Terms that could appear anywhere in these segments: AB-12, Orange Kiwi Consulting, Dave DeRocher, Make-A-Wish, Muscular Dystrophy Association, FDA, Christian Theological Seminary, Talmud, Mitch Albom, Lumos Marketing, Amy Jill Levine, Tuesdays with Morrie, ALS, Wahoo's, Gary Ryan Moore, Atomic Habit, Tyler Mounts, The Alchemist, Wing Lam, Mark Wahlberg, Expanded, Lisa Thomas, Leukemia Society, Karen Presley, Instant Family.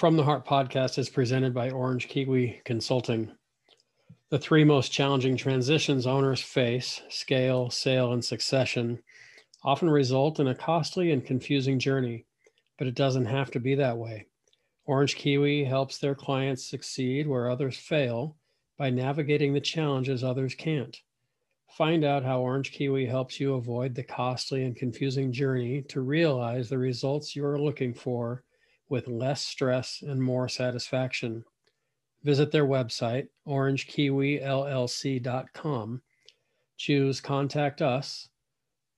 From the Heart podcast is presented by Orange Kiwi Consulting. The three most challenging transitions owners face, scale, sale, and succession, often result in a costly and confusing journey, but it doesn't have to be that way. Orange Kiwi helps their clients succeed where others fail by navigating the challenges others can't. Find out how Orange Kiwi helps you avoid the costly and confusing journey to realize the results you are looking for with less stress and more satisfaction. Visit their website, orangekiwillc.com, choose Contact Us,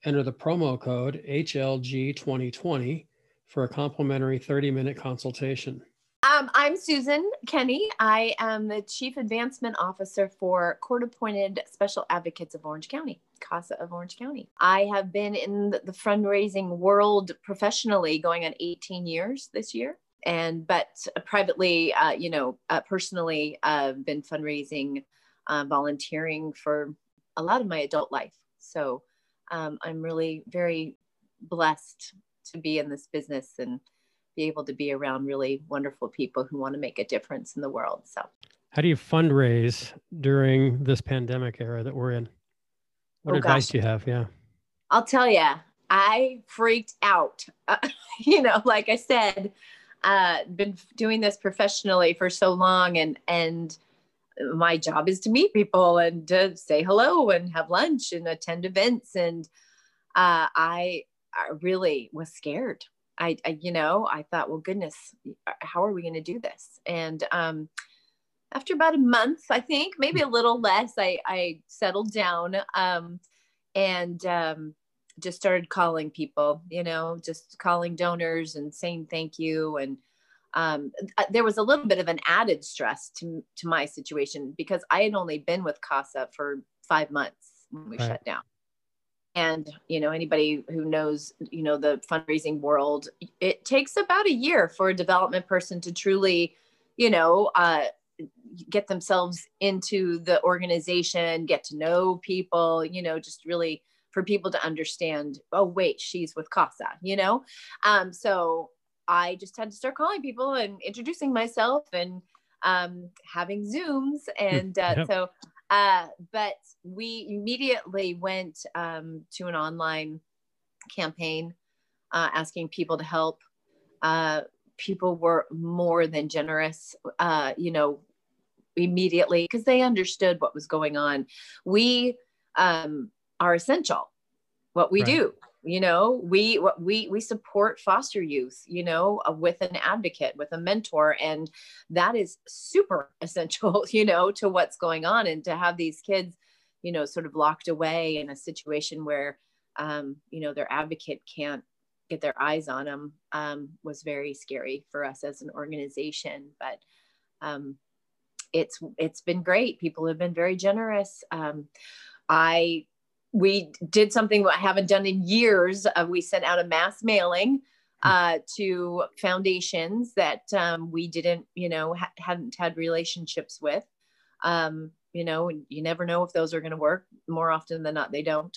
enter the promo code HLG2020 for a complimentary 30-minute consultation. I'm Susan Kenny. I am the Chief Advancement Officer for Court Appointed Special Advocates of Orange County, CASA of Orange County. I have been in the fundraising world professionally going on 18 years this year, but privately, personally, I've been fundraising, volunteering for a lot of my adult life. So I'm really very blessed to be in this business and be able to be around really wonderful people who want to make a difference in the world. So how do you fundraise during this pandemic era that we're in? What advice do you have? Yeah. I'll tell you, I freaked out. Like I said, been doing this professionally for so long, and my job is to meet people and to say hello and have lunch and attend events. And I really was scared. I thought, well, goodness, how are we going to do this? And after about a month, I think, maybe a little less, I settled down and just started calling people, just calling donors and saying thank you. And there was a little bit of an added stress to my situation because I had only been with CASA for 5 months when we shut down. And, anybody who knows, the fundraising world, it takes about a year for a development person to truly, get themselves into the organization, get to know people, just really for people to understand, oh, wait, she's with CASA, So I just had to start calling people and introducing myself and having Zooms. And but we immediately went to an online campaign asking people to help. People were more than generous, immediately, because they understood what was going on. We are essential. What we do, we support foster youth, with an advocate, with a mentor. And that is super essential, to what's going on, and to have these kids, sort of locked away in a situation where, their advocate can't get their eyes on them, was very scary for us as an organization, but, it's been great. People have been very generous. We did something I haven't done in years. We sent out a mass mailing to foundations that we didn't, hadn't had relationships with. You never know if those are going to work. More often than not, they don't.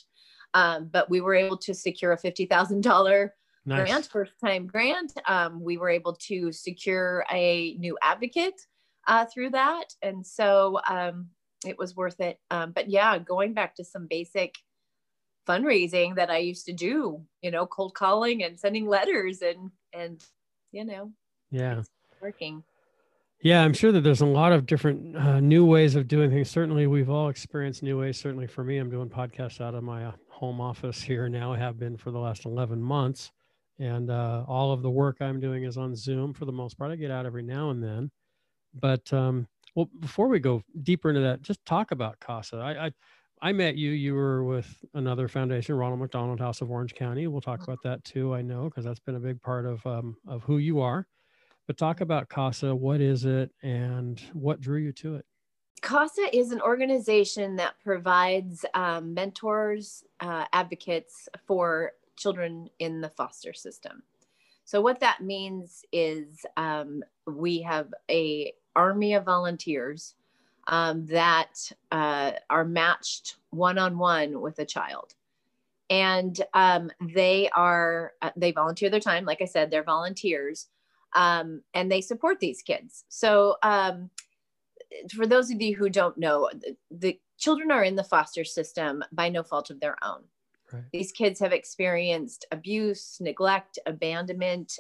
But we were able to secure a $50,000 grant, first-time grant. We were able to secure a new advocate through that, and so it was worth it. But yeah, going back to some basic fundraising that I used to do, cold calling and sending letters and working. Yeah, I'm sure that there's a lot of different new ways of doing things. Certainly, we've all experienced new ways. Certainly for me, I'm doing podcasts out of my home office here now. I have been for the last 11 months. And all of the work I'm doing is on Zoom for the most part. I get out every now and then. But well, before we go deeper into that, just talk about CASA. I met you. You were with another foundation, Ronald McDonald House of Orange County. We'll talk about that too, I know, because that's been a big part of who you are. But talk about CASA. What is it, and what drew you to it? CASA is an organization that provides mentors, advocates for children in the foster system. So what that means is we have a army of volunteers that are matched one-on-one with a child. And they volunteer their time. Like I said, they're volunteers and they support these kids. So for those of you who don't know, the children are in the foster system by no fault of their own. Right. These kids have experienced abuse, neglect, abandonment,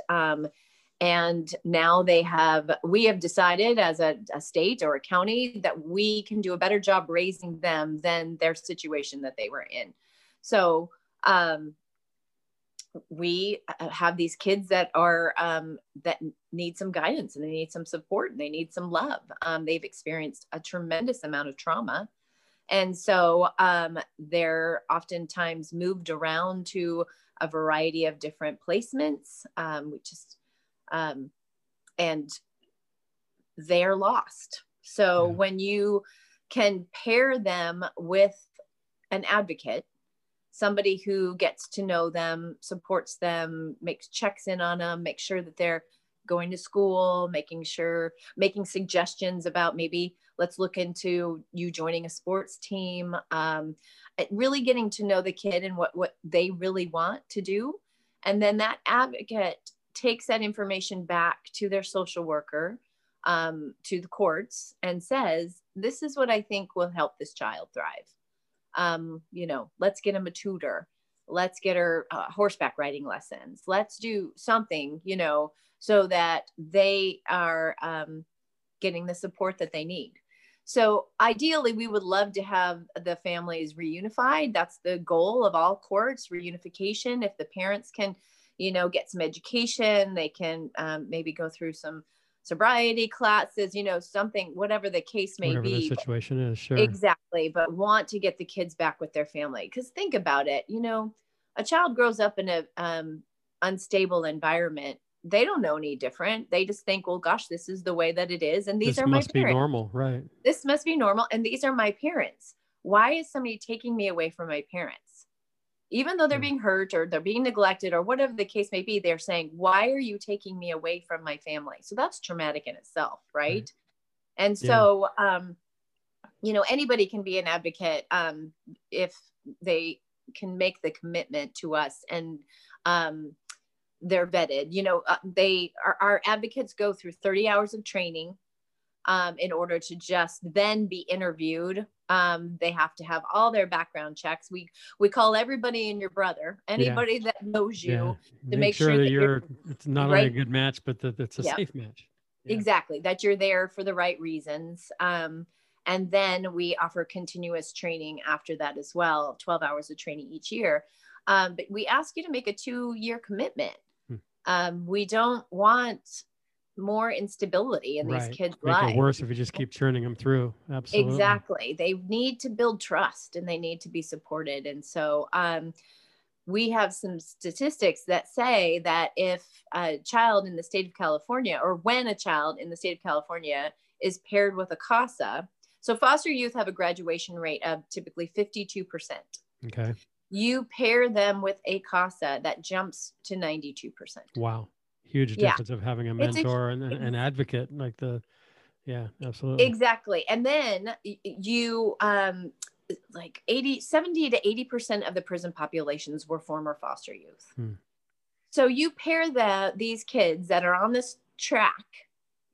and now they have, we have decided as a state or a county that we can do a better job raising them than their situation that they were in. So we have these kids that are, that need some guidance and they need some support and they need some love. They've experienced a tremendous amount of trauma. And so they're oftentimes moved around to a variety of different placements, and they're lost. So when you can pair them with an advocate, somebody who gets to know them, supports them, makes checks in on them, makes sure that they're going to school, making suggestions about maybe let's look into you joining a sports team, really getting to know the kid and what they really want to do. And then that advocate takes that information back to their social worker, to the courts, and says, this is what I think will help this child thrive. Let's get him a tutor. Let's get her horseback riding lessons. Let's do something, so that they are getting the support that they need. So ideally, we would love to have the families reunified. That's the goal of all courts, reunification. If the parents can, get some education, they can maybe go through some sobriety classes, something, whatever the case may be. Whatever the situation is, sure. Exactly, but want to get the kids back with their family. Because think about it, a child grows up in a unstable environment. They don't know any different. They just think, well, gosh, this is the way that it is. And these are my parents. This must be normal, right? This must be normal. And these are my parents. Why is somebody taking me away from my parents? Even though they're being hurt or they're being neglected or whatever the case may be, they're saying, why are you taking me away from my family? So that's traumatic in itself, right? And so, anybody can be an advocate if they can make the commitment to us and they're vetted. Our advocates go through 30 hours of training in order to just then be interviewed. They have to have all their background checks. We call everybody and your brother, anybody that knows you, to make sure that it's not only a good match, but that it's a safe match. Yeah. Exactly. That you're there for the right reasons. And then we offer continuous training after that as well, 12 hours of training each year. But we ask you to make a 2-year commitment. We don't want more instability in these kids' lives. Make it worse if we just keep churning them through. Absolutely. Exactly. They need to build trust and they need to be supported. And so we have some statistics that say that if a child in the state of California, or when a child in the state of California is paired with a CASA, so foster youth have a graduation rate of typically 52%. Okay. You pair them with a CASA, that jumps to 92%. Wow. Huge difference of having a mentor and an advocate like absolutely. Exactly. And then you, 70 to 80% of the prison populations were former foster youth. So you pair these kids that are on this track,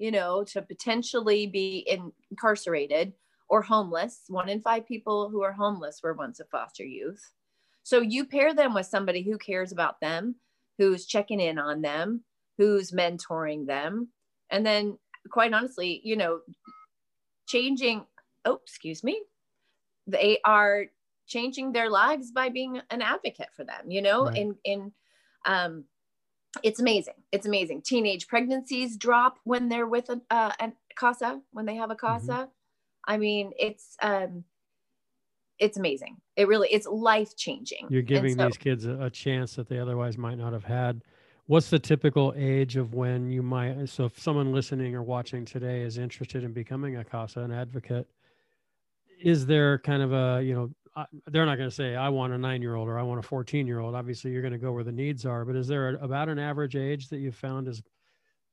to potentially be incarcerated or homeless. 1 in 5 people who are homeless were once a foster youth. So you pair them with somebody who cares about them, who's checking in on them, who's mentoring them. And then quite honestly, they are changing their lives by being an advocate for them, it's amazing. It's amazing. Teenage pregnancies drop when they're with a CASA, when they have a CASA. I mean, it's amazing. It really, it's life-changing. You're giving these kids a chance that they otherwise might not have had. What's the typical age of when you might, so if someone listening or watching today is interested in becoming a CASA, an advocate, is there kind of a, they're not going to say, I want a 9-year-old or I want a 14-year-old. Obviously, you're going to go where the needs are, but is there about an average age that you've found is,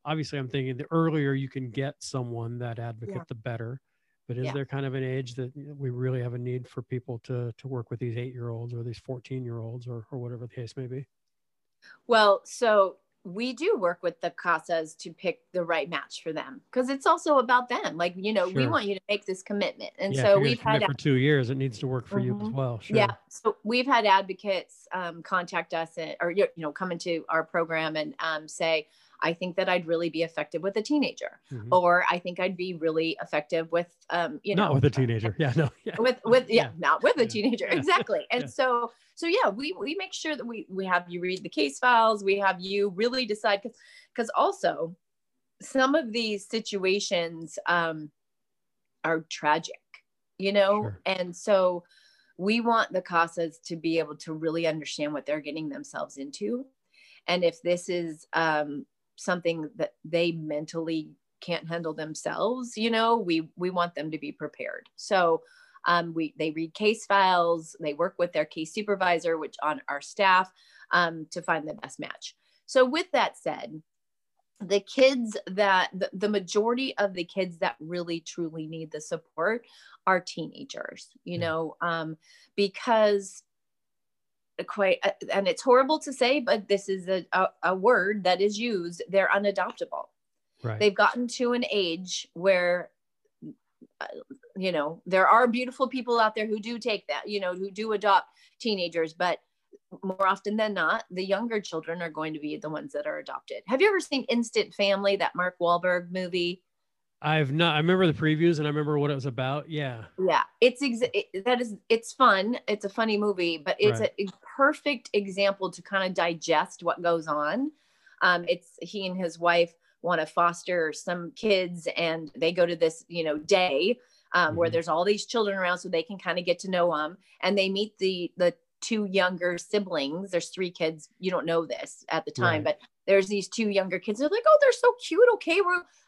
obviously I'm thinking the earlier you can get someone that advocate, the better. But is there kind of an age that we really have a need for people to work with these 8-year-olds or these 14-year-olds or whatever the case may be? Well, so we do work with the CASAs to pick the right match for them, because it's also about them. Like, you know, we want you to make this commitment. And so we've had for 2 years, it needs to work for you as well. Yeah. So we've had advocates contact us or, you know, come into our program and say, I think that I'd really be effective with a teenager, or I think I'd be really effective with, you know, not with a teenager. Not with a teenager. Exactly. And so yeah, we make sure that we have you read the case files. We have you really decide, because also some of these situations are tragic, you know? And so we want the CASAs to be able to really understand what they're getting themselves into. And if this is, something that they mentally can't handle themselves, you know, we want them to be prepared. So they read case files, they work with their case supervisor, which on our staff, to find the best match. So with that said, the kids that, the majority of the kids that really truly need the support are teenagers, you know, because quite, and it's horrible to say, but this is a word that is used, they're unadoptable. Right. They've gotten to an age where, you know, there are beautiful people out there who do take that, you know, who do adopt teenagers, but more often than not, the younger children are going to be the ones that are adopted. Have you ever seen Instant Family, that Mark Wahlberg movie? I've not. I remember the previews and I remember what it was about. Yeah. Yeah. It's fun. It's a funny movie, but it's a perfect example to kind of digest what goes on. He and his wife want to foster some kids and they go to this, you know, day where there's all these children around so they can kind of get to know them, and they meet the two younger siblings. There's three kids. You don't know this at the time, but there's these two younger kids. They're like, oh, they're so cute. Okay,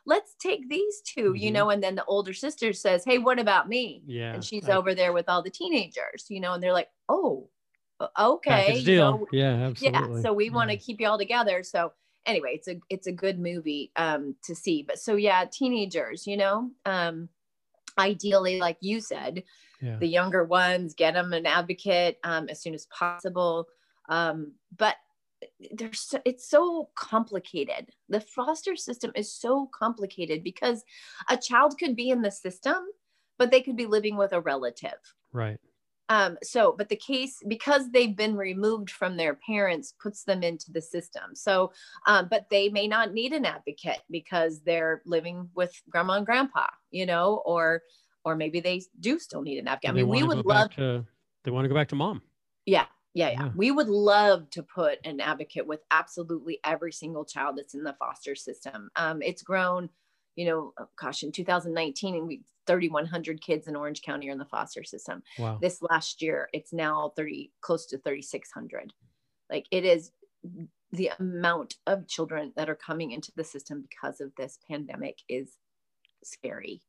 let's take these two, you know? And then the older sister says, hey, what about me? Yeah. And she's over there with all the teenagers, you know? And they're like, oh, okay. You know? Yeah, absolutely. Yeah, so we want to keep you all together. So anyway, it's a good movie to see. But so yeah, teenagers, you know, ideally, like you said, the younger ones, get them an advocate as soon as possible. But it's so complicated. The foster system is so complicated because a child could be in the system, but they could be living with a relative. Right. But the case, because they've been removed from their parents, puts them into the system. So, but they may not need an advocate because they're living with grandma and grandpa, you know, or maybe they do still need an advocate. I mean, we would love to, they want to go back to mom. Yeah. We would love to put an advocate with absolutely every single child that's in the foster system. It's grown, you know, in 2019, 3,100 kids in Orange County are in the foster system. Wow. This last year, it's now close to 3,600. Like, it is the amount of children that are coming into the system because of this pandemic is scary.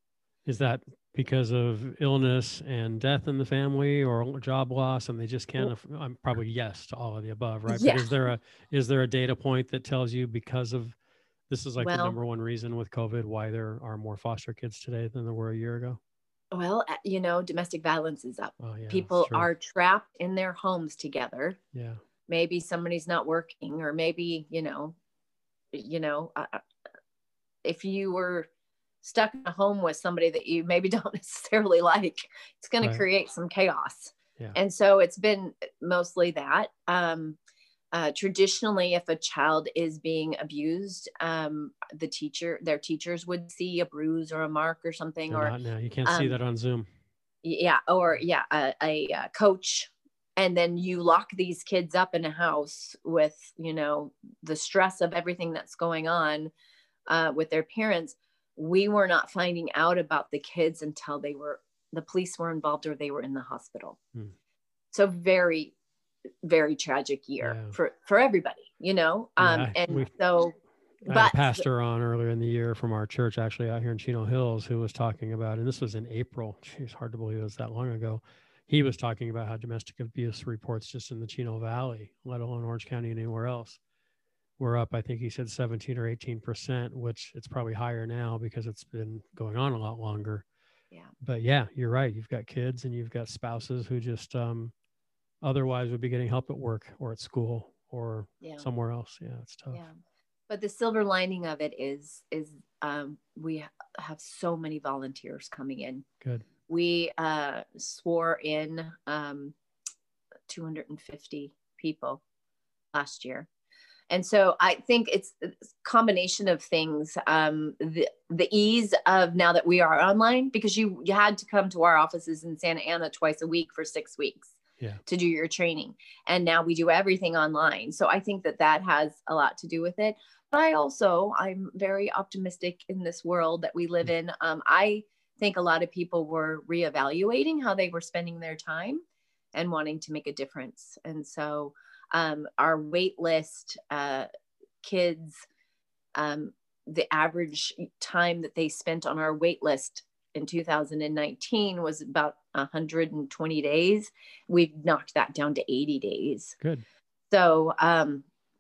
Is that because of illness and death in the family or job loss, and they just can't? I'm probably yes to all of the above, right? Yeah. But is there a data point that tells you because of this is like the number one reason with COVID why there are more foster kids today than there were a year ago? Well, you know, domestic violence is up. Oh, yeah, people are trapped in their homes together. Yeah. Maybe somebody's not working, or maybe, if you were stuck in a home with somebody that you maybe don't necessarily like, it's going to create some chaos. Yeah. And so it's been mostly that. Traditionally, if a child is being abused, their teachers would see a bruise or a mark or something. You can't see that on Zoom. Yeah. Or a coach. And then you lock these kids up in a house with, you know, the stress of everything that's going on with their parents. We were not finding out about the kids until the police were involved or they were in the hospital. So very, very tragic year for everybody, you know? I had a pastor on earlier in the year from our church, actually out here in Chino Hills, who was talking about, and this was in April, geez, hard to believe it was that long ago. He was talking about how domestic abuse reports just in the Chino Valley, let alone Orange County and anywhere else, we're up, I think he said 17 or 18%, which it's probably higher now because it's been going on a lot longer. Yeah. But yeah, you're right. You've got kids and you've got spouses who just otherwise would be getting help at work or at school or somewhere else. Yeah, it's tough. Yeah. But the silver lining of it is we have so many volunteers coming in. Good. We swore in 250 people last year. And so I think it's a combination of things, the ease of now that we are online, because you had to come to our offices in Santa Ana twice a week for 6 weeks to do your training. And now we do everything online. So I think that has a lot to do with it. But I'm very optimistic in this world that we live in. I think a lot of people were reevaluating how they were spending their time and wanting to make a difference. And so our wait list, kids, the average time that they spent on our wait list in 2019 was about 120 days. We've knocked that down to 80 days. Good.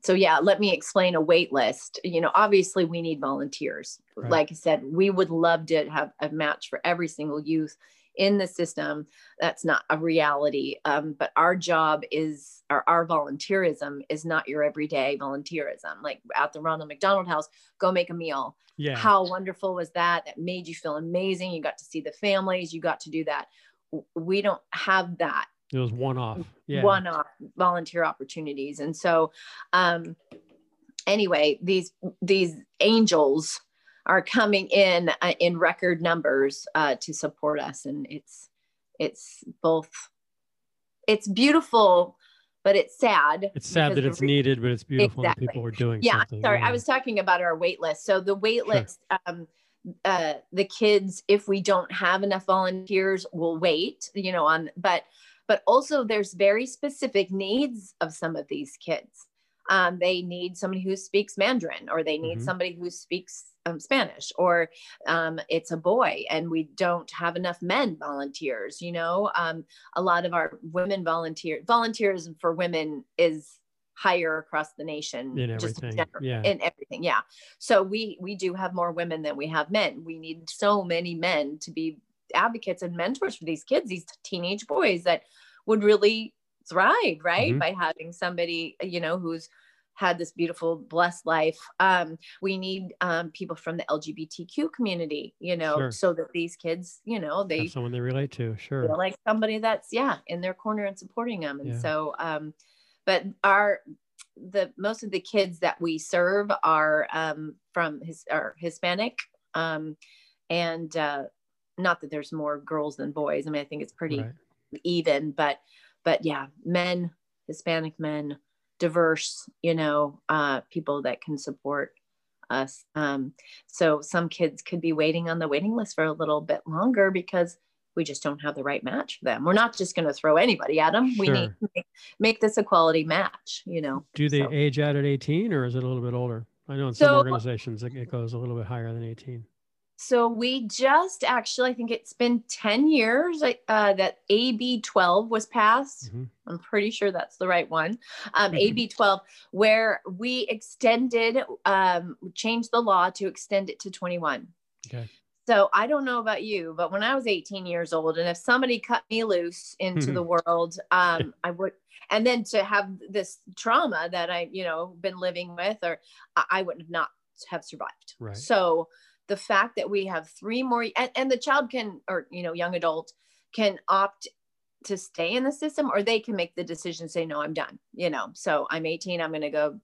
So, yeah, let me explain a wait list. You know, obviously we need volunteers. Right. Like I said, we would love to have a match for every single youth in the system. That's not a reality. But our job is, or our volunteerism is not your everyday volunteerism. Like at the Ronald McDonald House, go make a meal. Yeah. How wonderful was that? That made you feel amazing. You got to see the families. You got to do that. We don't have that. It was one-off volunteer opportunities. And so anyway, these angels are coming in record numbers to support us. And it's both, it's beautiful, but it's sad. It's sad that it's needed, but it's beautiful that people are doing something. Yeah, sorry, I was talking about our wait list. So the wait list, the kids, if we don't have enough volunteers, will wait, you know, but also there's very specific needs of some of these kids. They need somebody who speaks Mandarin, or they need somebody who speaks Spanish, or it's a boy and we don't have enough men volunteers. You know, a lot of our women volunteerism for women is higher across the nation in everything. Yeah. So we do have more women than we have men. We need so many men to be advocates and mentors for these kids, these teenage boys that would really thrive, right? By having somebody, you know, who's had this beautiful, blessed life. We need people from the LGBTQ community, you know, so that these kids, you know, they have someone they relate to, feel like somebody that's in their corner and supporting them. And so, but most of the kids that we serve are are Hispanic, and not that there's more girls than boys. I mean, I think it's pretty even, but yeah, men, Hispanic men, diverse, you know, people that can support us. So some kids could be waiting on the waiting list for a little bit longer because we just don't have the right match for them. We're not just going to throw anybody at them. We need to make this a quality match, you know. Do they age out at 18, or is it a little bit older? I know in some organizations it goes a little bit higher than 18. So we just actually, I think it's been 10 years that AB-12 was passed. I'm pretty sure that's the right one. AB-12, where we changed the law to extend it to 21. Okay. So I don't know about you, but when I was 18 years old, and if somebody cut me loose into the world, I would, and then to have this trauma that I, you know, been living with, or I would not have survived. Right. So the fact that we have three more, and the child can, or, you know, young adult can opt to stay in the system, or they can make the decision, say, no, I'm done, you know, so I'm 18, I'm going to go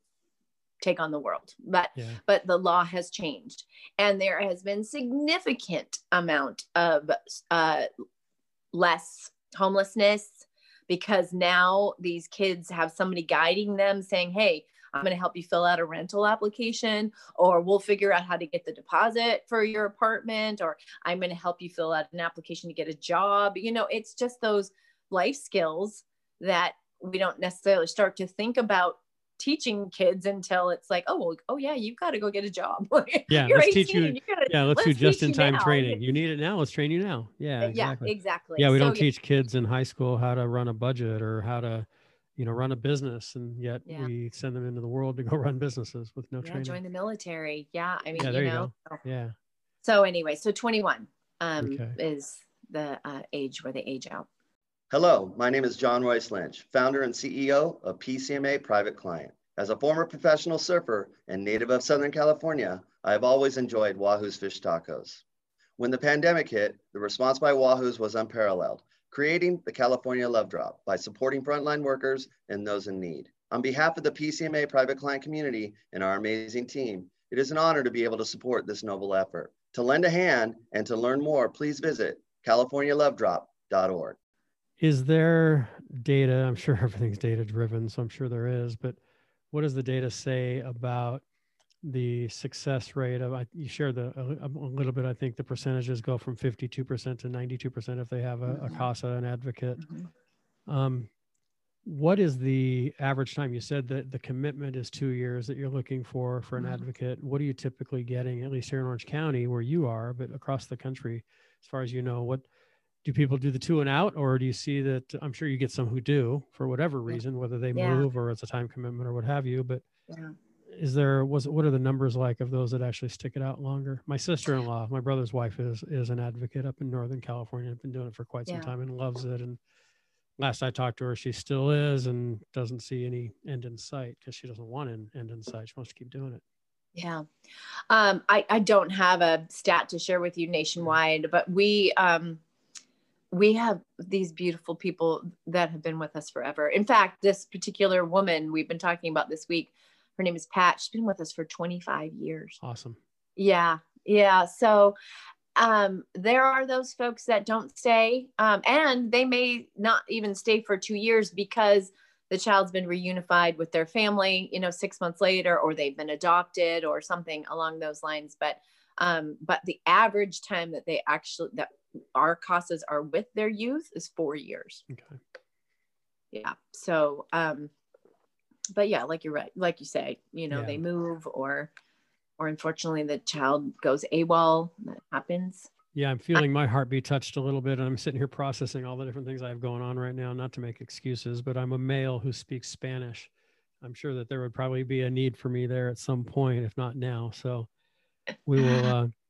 take on the world. But the law has changed, and there has been significant amount of less homelessness, because now these kids have somebody guiding them saying, hey, I'm going to help you fill out a rental application, or we'll figure out how to get the deposit for your apartment, or I'm going to help you fill out an application to get a job. You know, it's just those life skills that we don't necessarily start to think about teaching kids until it's like, oh yeah, you've got to go get a job. Let's do just-in-time training. You need it now. Let's train you now. Yeah, exactly. Yeah, we don't teach kids in high school how to run a budget or how to, you know, run a business, and yet we send them into the world to go run businesses with no training. Join the military. Yeah. I mean, you know. Yeah. So anyway, so 21 is the age where they age out. Hello, my name is John Royce Lynch, founder and CEO of PCMA Private Client. As a former professional surfer and native of Southern California, I have always enjoyed Wahoo's fish tacos. When the pandemic hit, the response by Wahoo's was unparalleled, creating the California Love Drop by supporting frontline workers and those in need. On behalf of the PCMA private client community and our amazing team, it is an honor to be able to support this noble effort. To lend a hand and to learn more, please visit CaliforniaLoveDrop.org. Is there data? I'm sure everything's data driven, so I'm sure there is, but what does the data say about the success rate of, you shared a little bit, I think the percentages go from 52% to 92% if they have a CASA, an advocate. What is the average time? You said that the commitment is 2 years that you're looking for an advocate. What are you typically getting, at least here in Orange County where you are, but across the country, as far as you know? What do people do, the two and out, or do you see that? I'm sure you get some who do for whatever reason, whether they move or it's a time commitment or what have you, but is there, what are the numbers like of those that actually stick it out longer? My sister-in-law, my brother's wife is an advocate up in Northern California. I've been doing it for quite some time and loves it. And last I talked to her, she still is and doesn't see any end in sight because she doesn't want an end in sight. She wants to keep doing it. Yeah. I don't have a stat to share with you nationwide, but we have these beautiful people that have been with us forever. In fact, this particular woman we've been talking about this week, her name is Pat. She's been with us for 25 years. Awesome. Yeah. Yeah. So there are those folks that don't stay, and they may not even stay for 2 years because the child's been reunified with their family, 6 months later, or they've been adopted or something along those lines. But the average time that they actually, that our CASAs are with their youth is 4 years. Okay. Yeah. So, but yeah, like you're right. Like you say, they move or unfortunately the child goes AWOL. That happens. Yeah. I'm feeling my heartbeat touched a little bit. And I'm sitting here processing all the different things I have going on right now, not to make excuses, but I'm a male who speaks Spanish. I'm sure that there would probably be a need for me there at some point, if not now. So we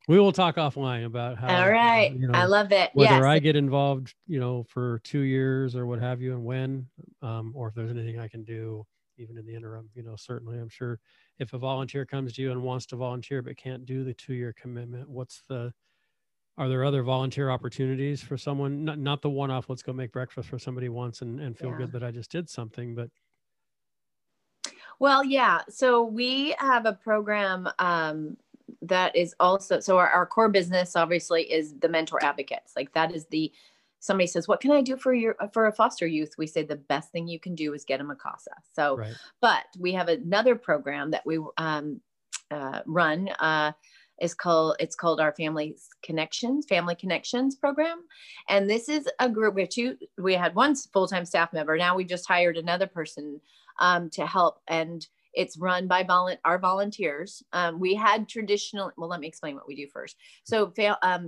will talk offline about how, all right. I love it. Whether I get involved, for 2 years or what have you and when, or if there's anything I can do even in the interim, certainly I'm sure if a volunteer comes to you and wants to volunteer, but can't do the 2 year commitment, are there other volunteer opportunities for someone, not the one-off, let's go make breakfast for somebody once and feel good that I just did something, but. Well, yeah. So we have a program, that is also, so our core business obviously is the mentor advocates. Like that is somebody says, what can I do for a foster youth? We say the best thing you can do is get them a CASA. So, but we have another program that we run, it's called our Family Connections program. And this is a group, we had one full-time staff member. Now we just hired another person to help, and it's run by our volunteers. We had let me explain what we do first. So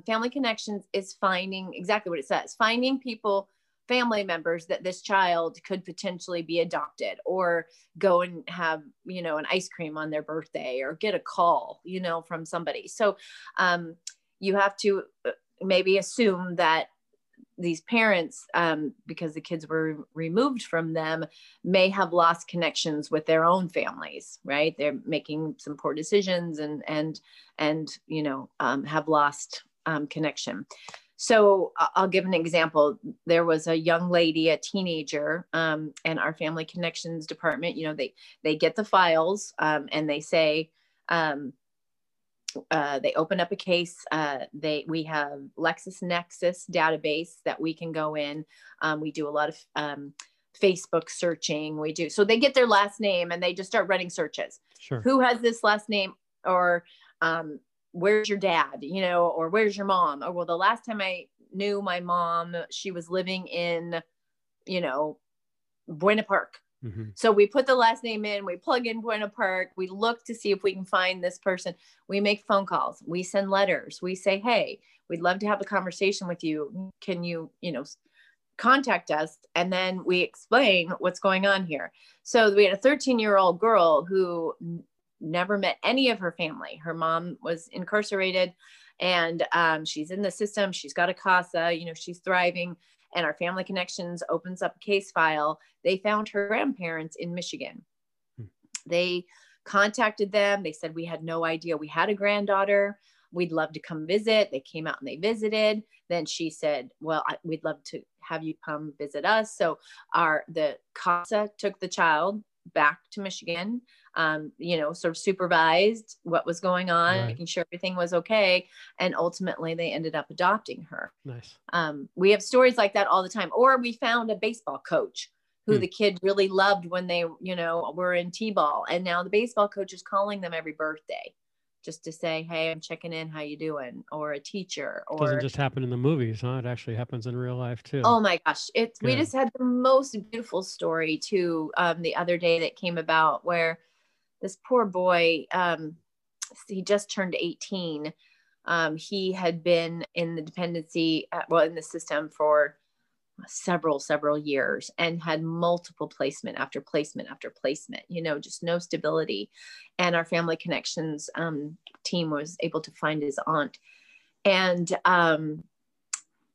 Family Connections is finding exactly what it says, finding people, family members that this child could potentially be adopted or go and have, an ice cream on their birthday or get a call, from somebody. So you have to maybe assume that these parents, because the kids were removed from them, may have lost connections with their own families, right? They're making some poor decisions and have lost connection. So I'll give an example. There was a young lady, a teenager, and our Family Connections department, they get the files and they say, they open up a case. We have LexisNexis database that we can go in. We do a lot of Facebook searching. So they get their last name and they just start running searches. Sure. Who has this last name? Or where's your dad? Or where's your mom? Or well, the last time I knew my mom, she was living in, Buena Park. Mm-hmm. So we put the last name in, we plug in Buena Park, we look to see if we can find this person. We make phone calls, we send letters, we say, hey, we'd love to have a conversation with you. Can you, contact us? And then we explain what's going on here. So we had a 13-year-old girl who never met any of her family. Her mom was incarcerated and she's in the system. She's got a CASA, she's thriving. And our Family Connections opens up a case file. They found her grandparents in Michigan. They contacted them. They said, we had no idea we had a granddaughter. We'd love to come visit. They came out and they visited. Then she said, well, we'd love to have you come visit us. So the CASA took the child back to Michigan, sort of supervised what was going on, right, making sure everything was okay. And ultimately they ended up adopting her. Nice. We have stories like that all the time. Or we found a baseball coach who the kid really loved when they, were in T-ball. And now the baseball coach is calling them every birthday just to say, hey, I'm checking in, how you doing? Or a teacher. Or doesn't just happen in the movies, huh? It actually happens in real life too. Oh my gosh. We just had the most beautiful story too, the other day that came about, where this poor boy, he just turned 18. He had been in the dependency, in the system for several years, and had multiple placement after placement after placement, just no stability. And our family connections team was able to find his aunt, and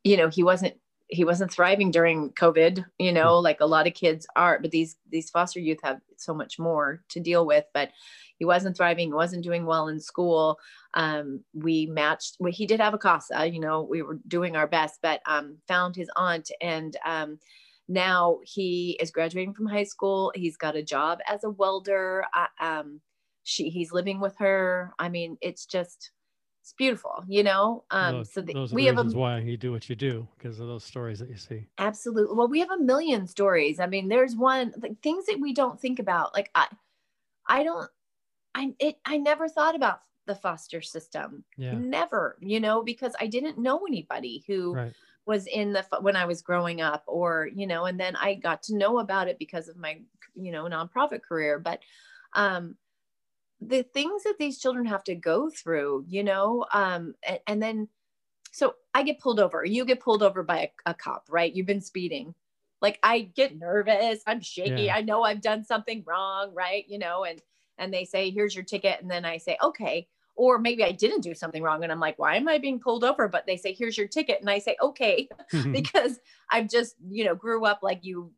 he wasn't thriving during COVID, like a lot of kids are, but these foster youth have so much more to deal with. But he wasn't thriving, wasn't doing well in school. We matched, he did have a CASA, we were doing our best, but found his aunt. And now he is graduating from high school. He's got a job as a welder. He's living with her. I mean, it's just, it's beautiful, we have reasons why you do what you do, because of those stories that you see. Absolutely. Well, we have a million stories. I mean, there's things that we don't think about. Like I never thought about the foster system. Yeah. Never, because I didn't know anybody who was in when I was growing up, or, and then I got to know about it because of my, nonprofit career. But, the things that these children have to go through, and then, so I get pulled over, you get pulled over by a cop, right? You've been speeding. Like, I get nervous, I'm shaky. Yeah. I know I've done something wrong. Right. And they say, here's your ticket. And then I say, okay. Or maybe I didn't do something wrong, and I'm like, why am I being pulled over? But they say, here's your ticket. And I say, okay, because I've just, grew up like you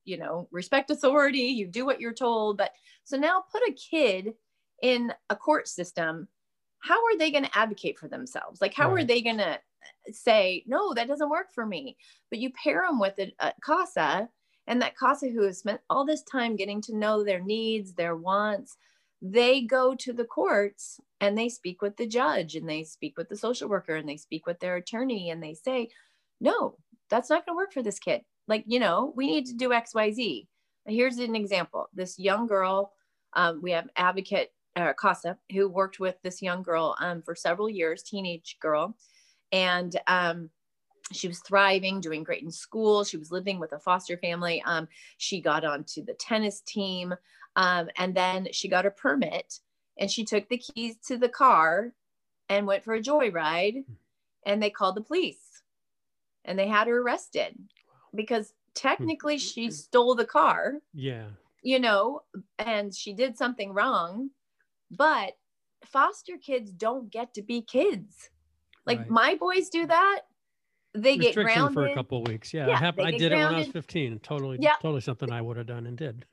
respect authority, you do what you're told. But so now put a kid in a court system, how are they going to advocate for themselves? Like, how are they going to say, no, that doesn't work for me? But you pair them with a CASA, and that CASA who has spent all this time getting to know their needs, their wants, they go to the courts and they speak with the judge, and they speak with the social worker, and they speak with their attorney, and they say, no, that's not going to work for this kid. Like, we need to do X, Y, Z. Here's an example. This young girl, we have advocate CASA who worked with this young girl for several years, teenage girl. And she was thriving, doing great in school. She was living with a foster family. She got onto the tennis team, and then she got her permit, and she took the keys to the car and went for a joyride, and they called the police and they had her arrested because technically she stole the car, and she did something wrong. But foster kids don't get to be kids. Like my boys do that. They get grounded for a couple of weeks. Yeah, I did it when I was 15. Totally something I would have done and did.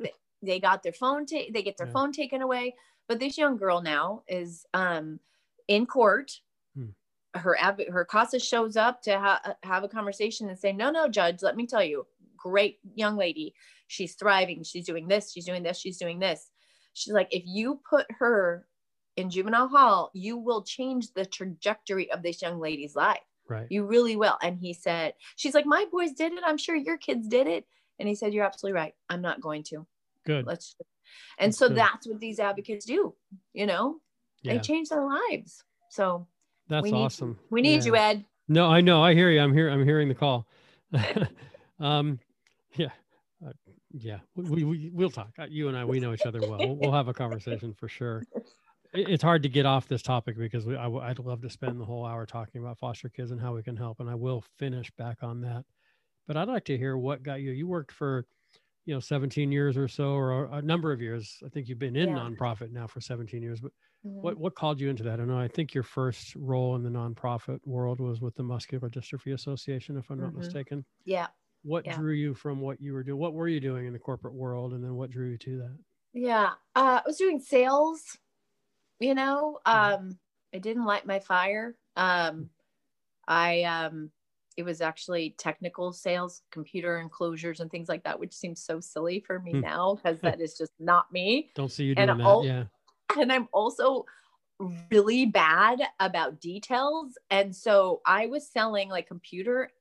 They got their phone. They get their phone taken away. But this young girl now is in court. Her CASA shows up to have a conversation and say, no, judge, let me tell you, great young lady. She's thriving. She's doing this. She's doing this. She's doing this. She's like, if you put her in juvenile hall, you will change the trajectory of this young lady's life. Right. You really will. And he said, she's like, my boys did it. I'm sure your kids did it. And he said, you're absolutely right. I'm not going to. Good. That's what these advocates do. They change their lives. So that's awesome. We need you, Ed. No, I know. I hear you. I'm here. I'm hearing the call. Yeah. Yeah, we'll talk. You and I, we know each other well. We'll have a conversation for sure. It's hard to get off this topic because I'd love to spend the whole hour talking about foster kids and how we can help. And I will finish back on that. But I'd like to hear what got you. You worked for, 17 years or so, or a number of years. I think you've been in nonprofit now for 17 years. But what called you into that? I know, I think your first role in the nonprofit world was with the Muscular Dystrophy Association, if I'm not mistaken. Yeah. What drew you from what you were doing? What were you doing in the corporate world? And then what drew you to that? Yeah. I was doing sales, you know, I didn't light my fire. It was actually technical sales, computer enclosures and things like that, which seems so silly for me now because that is just not me. Don't see you doing that. Yeah. And I'm also really bad about details. And so I was selling like computer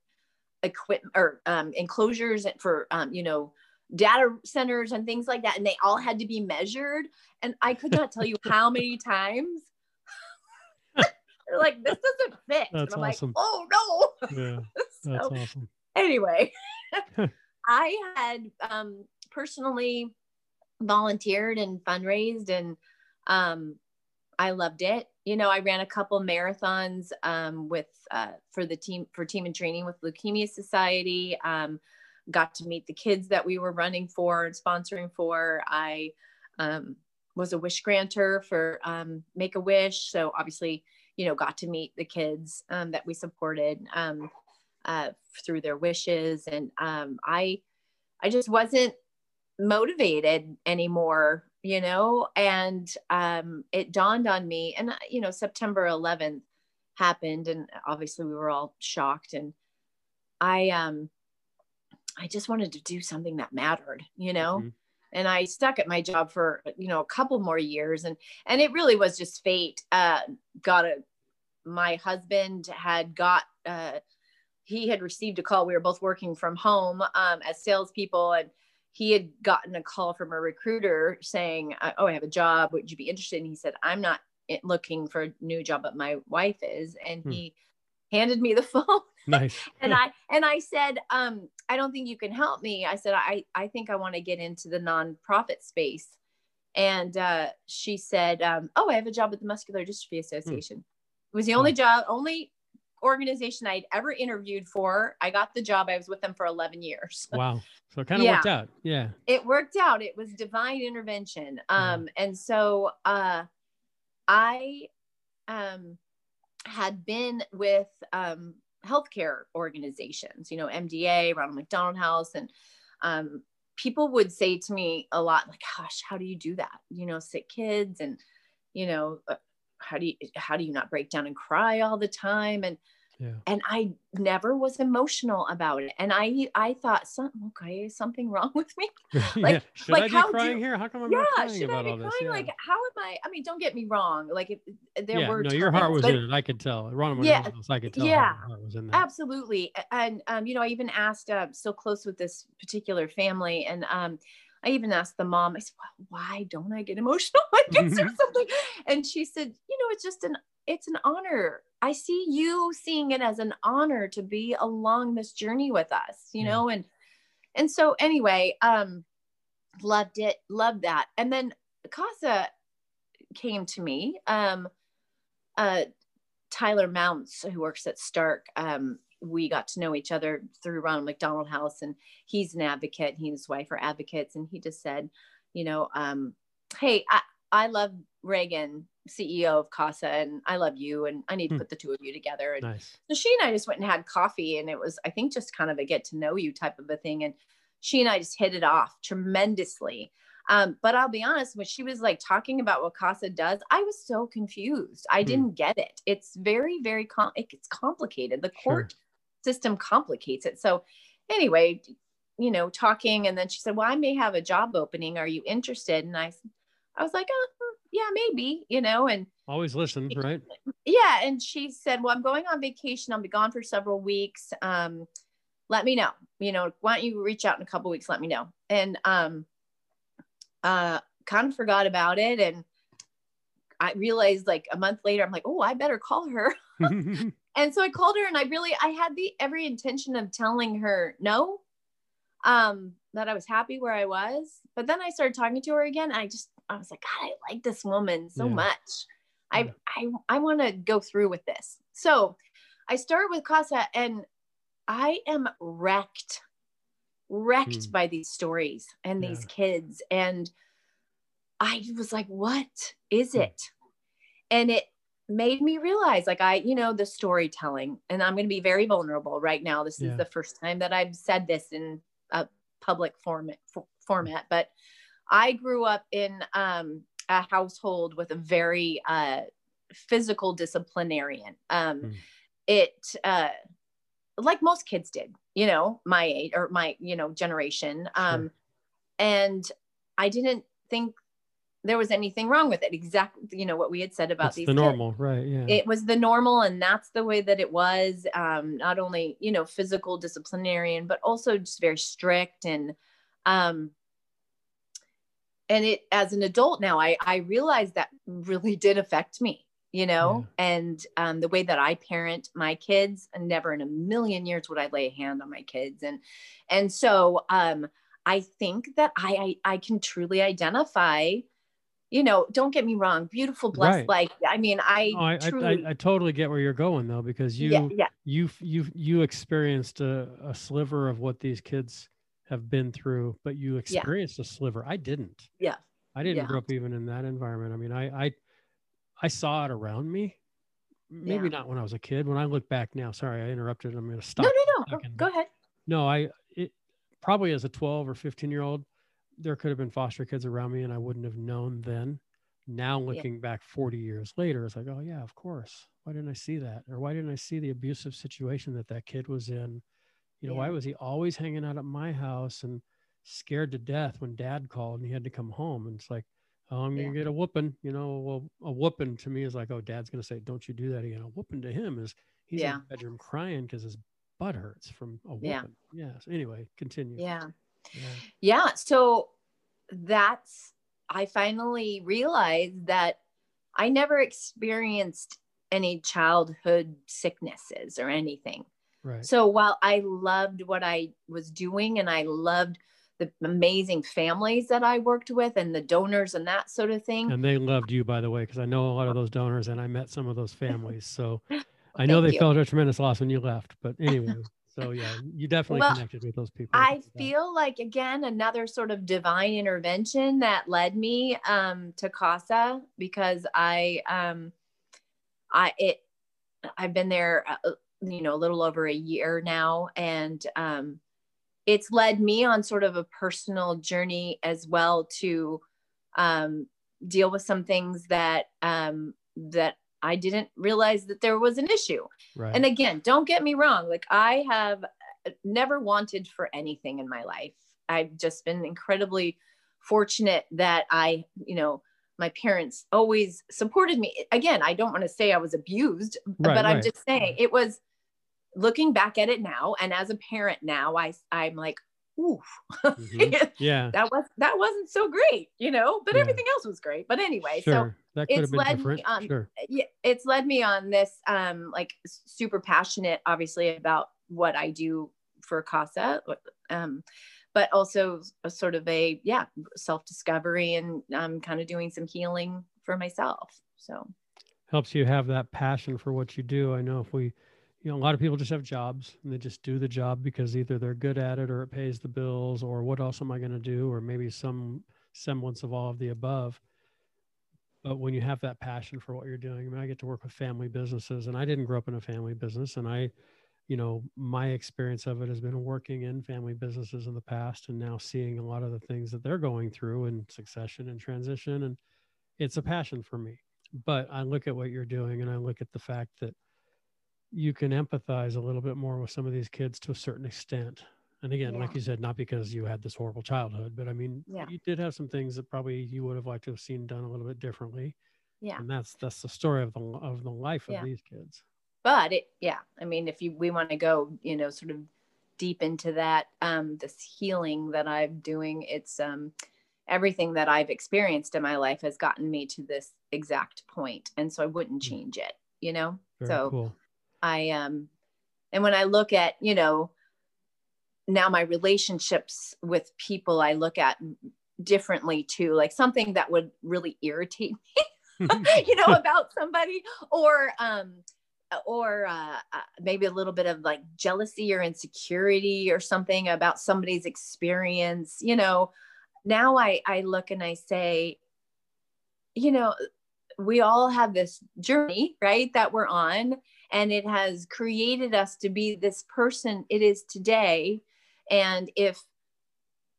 equipment or enclosures for, you know, data centers and things like that. And they all had to be measured. And I could not tell you how many times they're like, this doesn't fit. That's and I'm awesome. Like, oh no. Yeah, that's so, awesome. Anyway, I had personally volunteered and fundraised, and I loved it. You know, I ran a couple marathons with for the team and training with Leukemia Society. Got to meet the kids that we were running for and sponsoring for. I was a wish granter for Make-A-Wish. So obviously, you know, got to meet the kids that we supported through their wishes. And I just wasn't motivated anymore, you know, and it dawned on me. And, you know, September 11th happened, and obviously we were all shocked. And I just wanted to do something that mattered, you know, and I stuck at my job for, you know, a couple more years, and it really was just fate. My husband had got, he had received a call. We were both working from home as salespeople, and he had gotten a call from a recruiter saying, oh, I have a job. Would you be interested? And he said, I'm not looking for a new job, but my wife is. And he handed me the phone. Nice. And I said, I don't think you can help me. I said, I think I want to get into the nonprofit space. And she said, oh, I have a job at the Muscular Dystrophy Association. It was the only job, only organization I'd ever interviewed for. I got the job. I was with them for 11 years. Wow. So it kind of worked out. Yeah. It worked out. It was divine intervention. And so I had been with healthcare organizations, you know, MDA, Ronald McDonald House. And people would say to me a lot, like, gosh, how do you do that? You know, sick kids, and, you know, how do you not break down and cry all the time? And, and I never was emotional about it. And I thought, is something wrong with me? Like, should I be crying here? How come I'm not crying about all this? Yeah. Like, how am I mean, don't get me wrong. Like if there were, no, your heart was in it. I could tell. Ronald McDonald, I could tell. Yeah, your heart was in there. Absolutely. And, you know, I even asked, so close with this particular family. And, I even asked the mom, I said, well, why don't I get emotional like this or something? And she said, you know, it's just it's an honor. I see you seeing it as an honor to be along this journey with us, you know? And so anyway, loved it, loved that. And then CASA came to me, Tyler Mounts, who works at Stark. We got to know each other through Ronald McDonald House, and he's an advocate. He and his wife are advocates. And he just said, you know, hey, I love Reagan, CEO of CASA, and I love you, and I need to put the two of you together. And so she and I just went and had coffee, and it was, I think, just kind of a get to know you type of a thing. And she and I just hit it off tremendously. But I'll be honest, when she was like talking about what CASA does, I was so confused. I didn't get it. It's very, very it's complicated. The court system complicates it. So anyway, you know, talking, and then she said, well, I may have a job opening. Are you interested? And I was like, oh, yeah, maybe, you know, and always listen, right? Yeah. And she said, well, I'm going on vacation. I'll be gone for several weeks. Let me know, you know, why don't you reach out in a couple of weeks? Let me know. And, kind of forgot about it. And I realized like a month later, I'm like, oh, I better call her. And so I called her, and I had every intention of telling her no, that I was happy where I was. But then I started talking to her again. And I was like, God, I like this woman so much. I want to go through with this. So I started with CASA, and I am wrecked by these stories and these kids. And I was like, what is it? And it made me realize, like, you know, the storytelling, and I'm going to be very vulnerable right now. This is the first time that I've said this in a public format, but I grew up in a household with a very physical disciplinarian. Like most kids did, you know, my age or my, you know, generation. And I didn't think there was anything wrong with it. Exactly. You know, what we had said about it's these the normal, kids. Right. Yeah. It was the normal. And that's the way that it was, not only, you know, physical disciplinarian, but also just very strict. And it, as an adult now, I realized that really did affect me, you know, and, the way that I parent my kids, and never in a million years would I lay a hand on my kids. And so, I think that I can truly identify, you know, don't get me wrong, beautiful, blessed, right. Like, I mean, I totally get where you're going though, because you experienced a sliver of what these kids have been through, but you experienced a sliver. I didn't. Yeah. I didn't grow up even in that environment. I mean, I saw it around me. Maybe not when I was a kid. When I look back now, sorry, I interrupted. I'm going to stop. No. Go ahead. No, probably as a 12 or 15-year-old, there could have been foster kids around me and I wouldn't have known then. Now looking back 40 years later, it's like, oh yeah, of course. Why didn't I see that? Or why didn't I see the abusive situation that kid was in? You know, why was he always hanging out at my house and scared to death when dad called and he had to come home? And it's like, oh, I'm going to get a whooping. You know, well, a whooping to me is like, oh, dad's going to say, don't you do that again. A whooping to him is he's in the bedroom crying because his butt hurts from a whooping. Yeah. So anyway, continue. Yeah. So that's, I finally realized that I never experienced any childhood sicknesses or anything. Right. So while I loved what I was doing and I loved the amazing families that I worked with and the donors and that sort of thing. And they loved you, by the way, because I know a lot of those donors and I met some of those families. So I know they felt a tremendous loss when you left, but anyway, so yeah, you definitely connected with those people. I feel like, again, another sort of divine intervention that led me to CASA, because I've been there, you know, a little over a year now. And it's led me on sort of a personal journey as well to deal with some things that, that I didn't realize that there was an issue. Right. And again, don't get me wrong. Like, I have never wanted for anything in my life. I've just been incredibly fortunate that you know, my parents always supported me. Again, I don't want to say I was abused, but I'm just saying it was, looking back at it now. And as a parent now, I'm like, ooh, that wasn't so great, you know, but everything else was great. But anyway, sure. So it's led me on, it's led me on this, like, super passionate, obviously, about what I do for CASA, but also a sort of a, self-discovery and kind of doing some healing for myself. So helps you have that passion for what you do. I know you know, a lot of people just have jobs and they just do the job because either they're good at it or it pays the bills or what else am I going to do? Or maybe some semblance of all of the above. But when you have that passion for what you're doing, I mean, I get to work with family businesses and I didn't grow up in a family business, and you know, my experience of it has been working in family businesses in the past and now seeing a lot of the things that they're going through in succession and transition. And it's a passion for me, but I look at what you're doing and I look at the fact that you can empathize a little bit more with some of these kids to a certain extent. And again, like you said, not because you had this horrible childhood, but I mean, you did have some things that probably you would have liked to have seen done a little bit differently. Yeah. And that's the story of the life of these kids. But I mean, if we want to go, you know, sort of deep into that, this healing that I'm doing, it's everything that I've experienced in my life has gotten me to this exact point. And so I wouldn't change it, you know? Very cool. And when I look at, you know, now my relationships with people, I look at differently too, like something that would really irritate me, you know, about somebody, or maybe a little bit of like jealousy or insecurity or something about somebody's experience. You know, now I look and I say, you know, we all have this journey, right, that we're on, and it has created us to be this person it is today. And if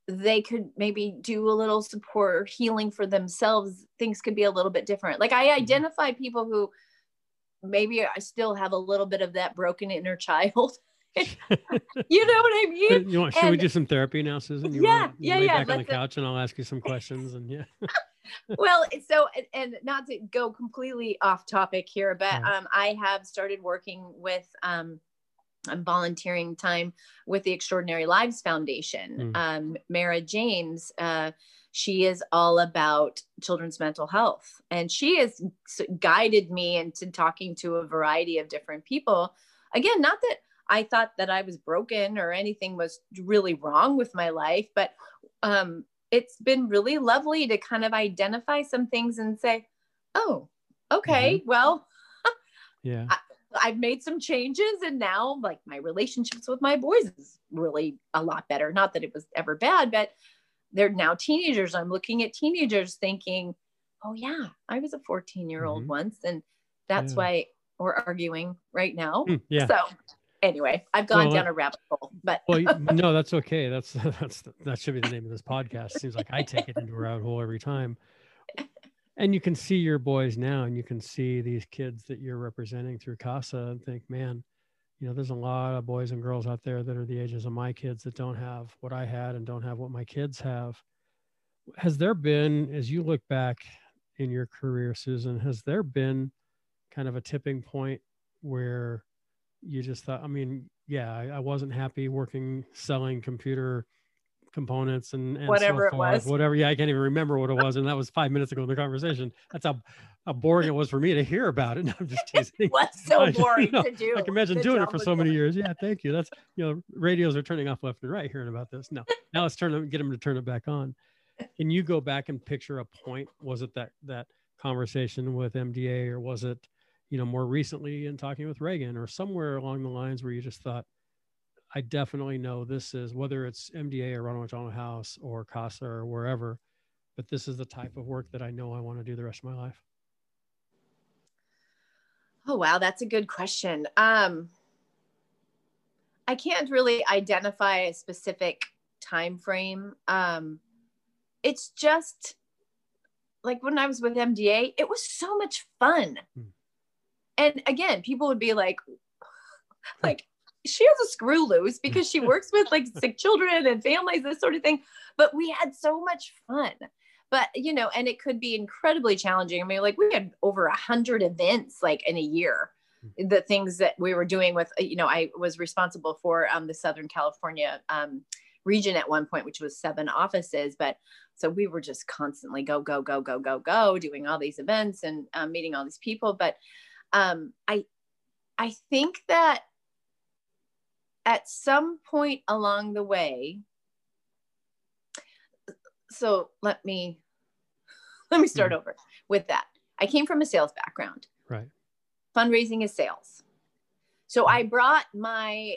they could maybe do a little support or healing for themselves, things could be a little bit different. Like I identify people who maybe I still have a little bit of that broken inner child. You know what I mean? You want, should we do some therapy now, Susan? You lay back on the couch and I'll ask you some questions and yeah. Well, so, and not to go completely off topic here, but I have started working with, I'm volunteering time with the Extraordinary Lives Foundation. Mara James, she is all about children's mental health, and she has guided me into talking to a variety of different people. Again, not that I thought that I was broken or anything was really wrong with my life, but it's been really lovely to kind of identify some things and say, oh, okay, well, yeah, I've made some changes, and now like my relationships with my boys is really a lot better. Not that it was ever bad, but they're now teenagers. I'm looking at teenagers thinking, oh yeah, I was a 14-year-old once, and that's why we're arguing right now. So anyway, I've gone down a rabbit hole, but no, that's okay. That should be the name of this podcast. It seems like I take it into a rabbit hole every time. And you can see your boys now, and you can see these kids that you're representing through CASA and think, man, you know, there's a lot of boys and girls out there that are the ages of my kids that don't have what I had and don't have what my kids have. Has there been, as you look back in your career, Susan, has there been kind of a tipping point where you just thought, I mean, yeah, I wasn't happy working, selling computer components and whatever so far, it was, whatever. Yeah. I can't even remember what it was. And that was 5 minutes ago in the conversation. That's how boring it was for me to hear about it. I'm just teasing. It was so boring to do. I can imagine doing it for so many years. Yeah. Thank you. That's, you know, radios are turning off left and right hearing about this. No, now let's get them to turn it back on. Can you go back and picture a point? Was it that conversation with MDA, or was it, you know, more recently in talking with Reagan, or somewhere along the lines where you just thought, I definitely know this is, whether it's MDA or Ronald McDonald House or CASA or wherever, but this is the type of work that I know I want to do the rest of my life? Oh, wow. That's a good question. I can't really identify a specific time frame. It's just like when I was with MDA, it was so much fun. And again, people would be like, she has a screw loose because she works with like sick children and families, this sort of thing. But we had so much fun, but you know, and it could be incredibly challenging. I mean, like we had over 100 events, like in a year, the things that we were doing with, you know, I was responsible for the Southern California region at one point, which was 7 offices. But so we were just constantly go, doing all these events and meeting all these people. But I think that at some point along the way, so let me start over with that. I came from a sales background. Right. Fundraising is sales. So I brought my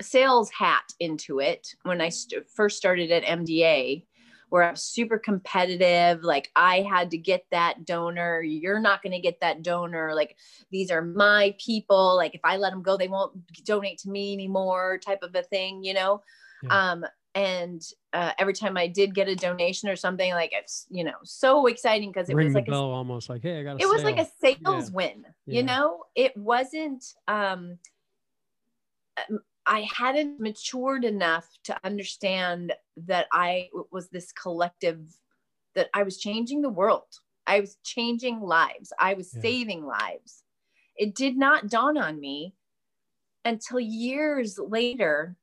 sales hat into it when I first started at MDA, where I was super competitive. Like I had to get that donor. You're not going to get that donor. Like these are my people. Like if I let them go, they won't donate to me anymore, type of a thing, you know? Yeah. And every time I did get a donation or something, like it's, you know, so exciting because it was like, almost like, hey, I got a sale. It was like a sales win, you know? It wasn't, I hadn't matured enough to understand that I was this collective, that I was changing the world. I was changing lives. I was saving lives. It did not dawn on me until years later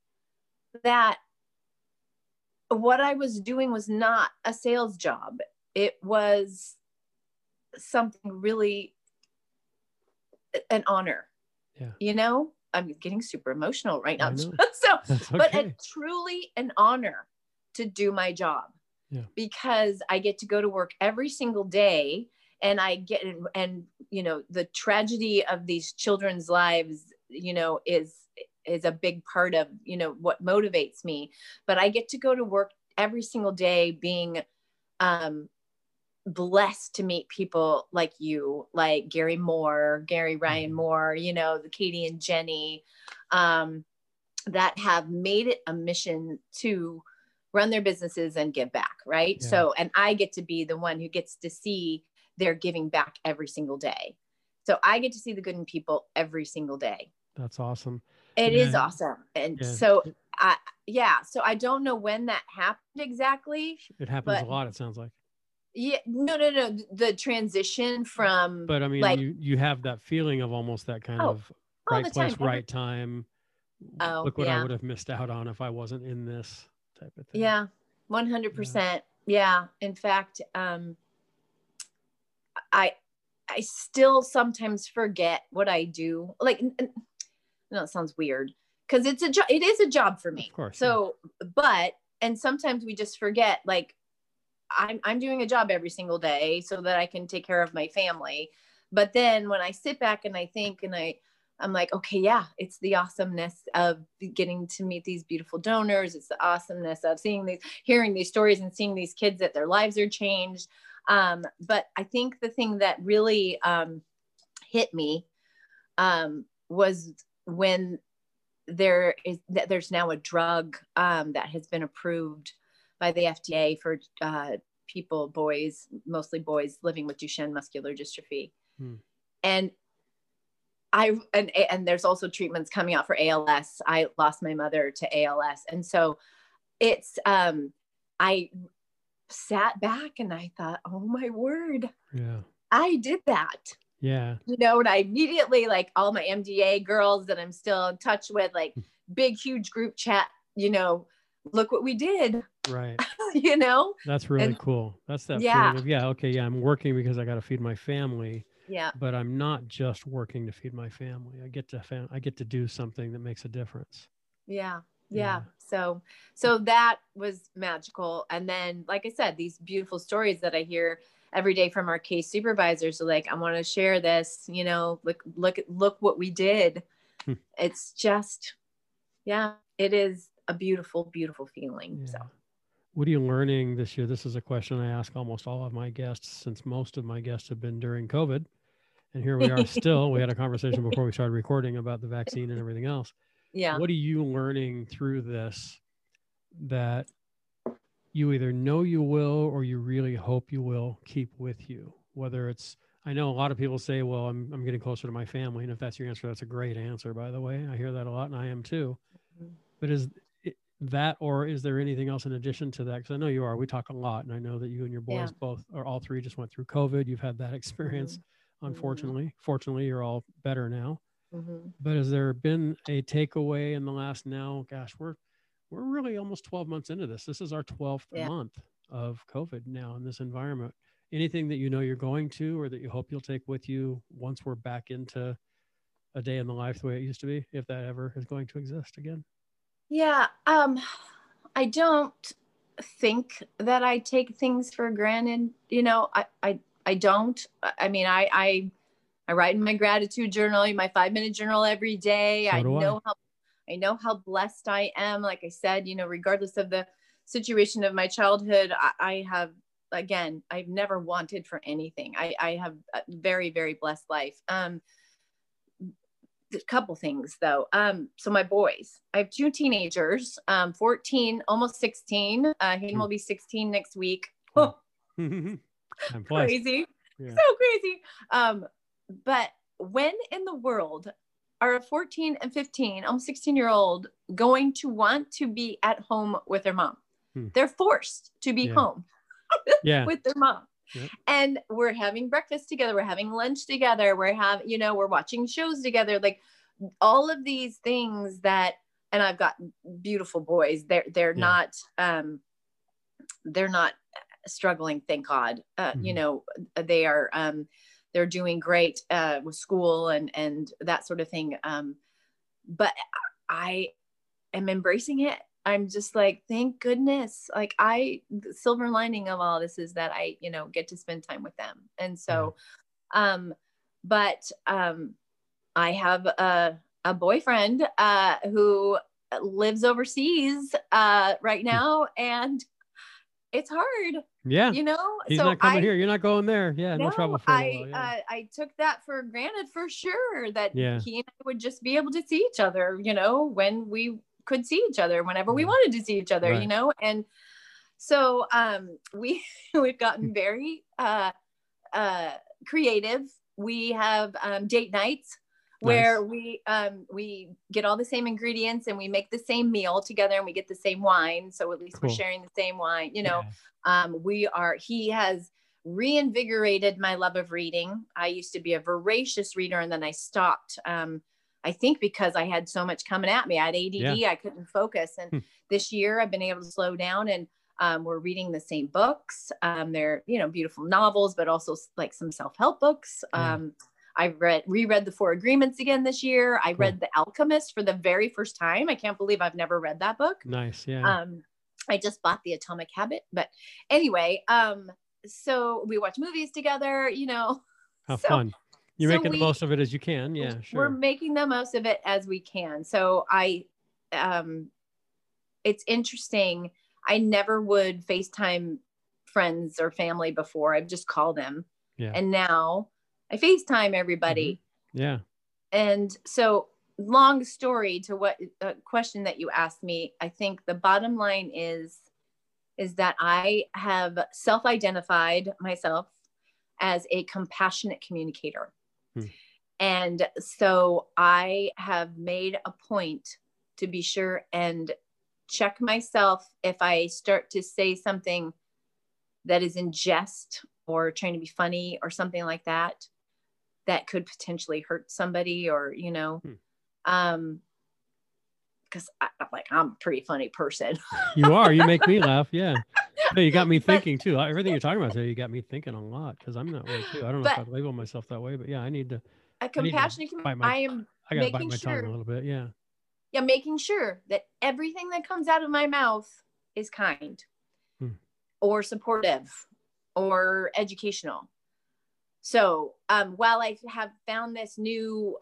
that what I was doing was not a sales job. It was something really an honor, you know? I'm getting super emotional right now. So, but it's truly an honor to do my job because I get to go to work every single day, and I get, and you know, the tragedy of these children's lives, you know, is a big part of, you know, what motivates me, but I get to go to work every single day being, blessed to meet people like you, like Gary Moore, Gary Ryan Moore, you know, the Katie and Jenny, that have made it a mission to run their businesses and give back, right? Yeah. So, and I get to be the one who gets to see their giving back every single day. So I get to see the good in people every single day. That's awesome. It is awesome. And so, so I don't know when that happened exactly. It happens a lot, it sounds like. Yeah, no. The transition from. But I mean, like, you have that feeling of almost that kind of right place, right time. Oh, look what I would have missed out on if I wasn't in this type of thing. Yeah, 100%. Yeah. In fact, I still sometimes forget what I do. Like, no, it sounds weird because it's a job. It is a job for me. Of course. So, and sometimes we just forget, like, I'm doing a job every single day so that I can take care of my family. But then when I sit back and I think, and I'm like, okay, yeah, it's the awesomeness of getting to meet these beautiful donors. It's the awesomeness of hearing these stories and seeing these kids that their lives are changed. But I think the thing that really hit me was when there's now a drug that has been approved by the FDA for mostly boys living with Duchenne muscular dystrophy. Hmm. And there's also treatments coming out for ALS. I lost my mother to ALS. And so it's, I sat back and I thought, oh my word, yeah, I did that. Yeah. You know, and I immediately, like, all my MDA girls that I'm still in touch with, like, big, huge group chat, you know, look what we did. Right. You know, that's really cool. That's that feeling of, I'm working because I got to feed my family. Yeah. But I'm not just working to feed my family. I get to do something that makes a difference. Yeah. Yeah. So that was magical. And then, like I said, these beautiful stories that I hear every day from our case supervisors are like, I want to share this, you know, look what we did. It's just, it is a beautiful, beautiful feeling. Yeah. So what are you learning this year? This is a question I ask almost all of my guests, since most of my guests have been during COVID. And here we are still. We had a conversation before we started recording about the vaccine and everything else. Yeah. What are you learning through this that you either know you will or you really hope you will keep with you? Whether it's, I know a lot of people say, well, I'm getting closer to my family. And if that's your answer, that's a great answer, by the way. I hear that a lot, and I am too. But is it that, or is there anything else in addition to that? Because I know you are. We talk a lot, and I know that you and your boys both, or all three, just went through COVID. You've had that experience, unfortunately. Fortunately, you're all better now. Mm-hmm. But has there been a takeaway in the last now? Gosh, we're really almost 12 months into this. This is our 12th month of COVID now in this environment. Anything that you know you're going to, or that you hope you'll take with you once we're back into a day in the life the way it used to be, if that ever is going to exist again? Yeah. I don't think that I take things for granted. You know, I don't. I mean, I write in my gratitude journal, in my 5-minute journal every day. I know how blessed I am. Like I said, you know, regardless of the situation of my childhood, I have, again, I've never wanted for anything. I have a very, very blessed life. A couple things though. So my boys, I have two teenagers, 14, almost 16. Hayden will be 16 next week. Oh. I'm crazy. Yeah. So crazy. But when in the world are a 14 and 15, almost 16-year-old going to want to be at home with their mom? They're forced to be home with their mom. Yep. And we're having breakfast together. We're having lunch together. We're watching shows together. Like, all of these things that, and I've got beautiful boys. They're not, they're not struggling. Thank God. You know, they are, they're doing great with school and that sort of thing. But I am embracing it. I'm just like, thank goodness. Like, the silver lining of all this is that I, you know, get to spend time with them. And so, I have a boyfriend who lives overseas right now, and it's hard. Yeah. You know, he's not coming here. You're not going there. Yeah. No trouble for you. I took that for granted for sure, that he and I would just be able to see each other, you know, when we could see each other whenever we wanted to see each other, you know? And so we've gotten very creative. We have date nights where we get all the same ingredients and we make the same meal together and we get the same wine. So at least we're sharing the same wine, you know. He has reinvigorated my love of reading. I used to be a voracious reader and then I stopped. I think because I had so much coming at me. I had ADD, I couldn't focus. And this year I've been able to slow down and we're reading the same books. They're, you know, beautiful novels, but also like some self-help books. I've reread The Four Agreements again this year. I read The Alchemist for the very first time. I can't believe I've never read that book. Nice, yeah. I just bought The Atomic Habit, but anyway, so we watch movies together, you know. How fun. You're making the most of it as you can. Yeah, sure. We're making the most of it as we can. So I, it's interesting. I never would FaceTime friends or family before. I'd just call them. Yeah. And now I FaceTime everybody. Yeah. And so long story to what question that you asked me, I think the bottom line is that I have self-identified myself as a compassionate communicator. And so I have made a point to be sure and check myself if I start to say something that is in jest or trying to be funny or something like that, that could potentially hurt somebody or, you know, because I'm like, I'm a pretty funny person. You are. You make me laugh. Yeah. No, you got me thinking too. Everything you're talking about today, you got me thinking a lot because I'm that way too. I don't know if I label myself that way, but yeah, I need to. A compassionate community. I gotta bite my tongue a little bit. Yeah. Yeah, making sure that everything that comes out of my mouth is kind or supportive or educational. So while I have found this new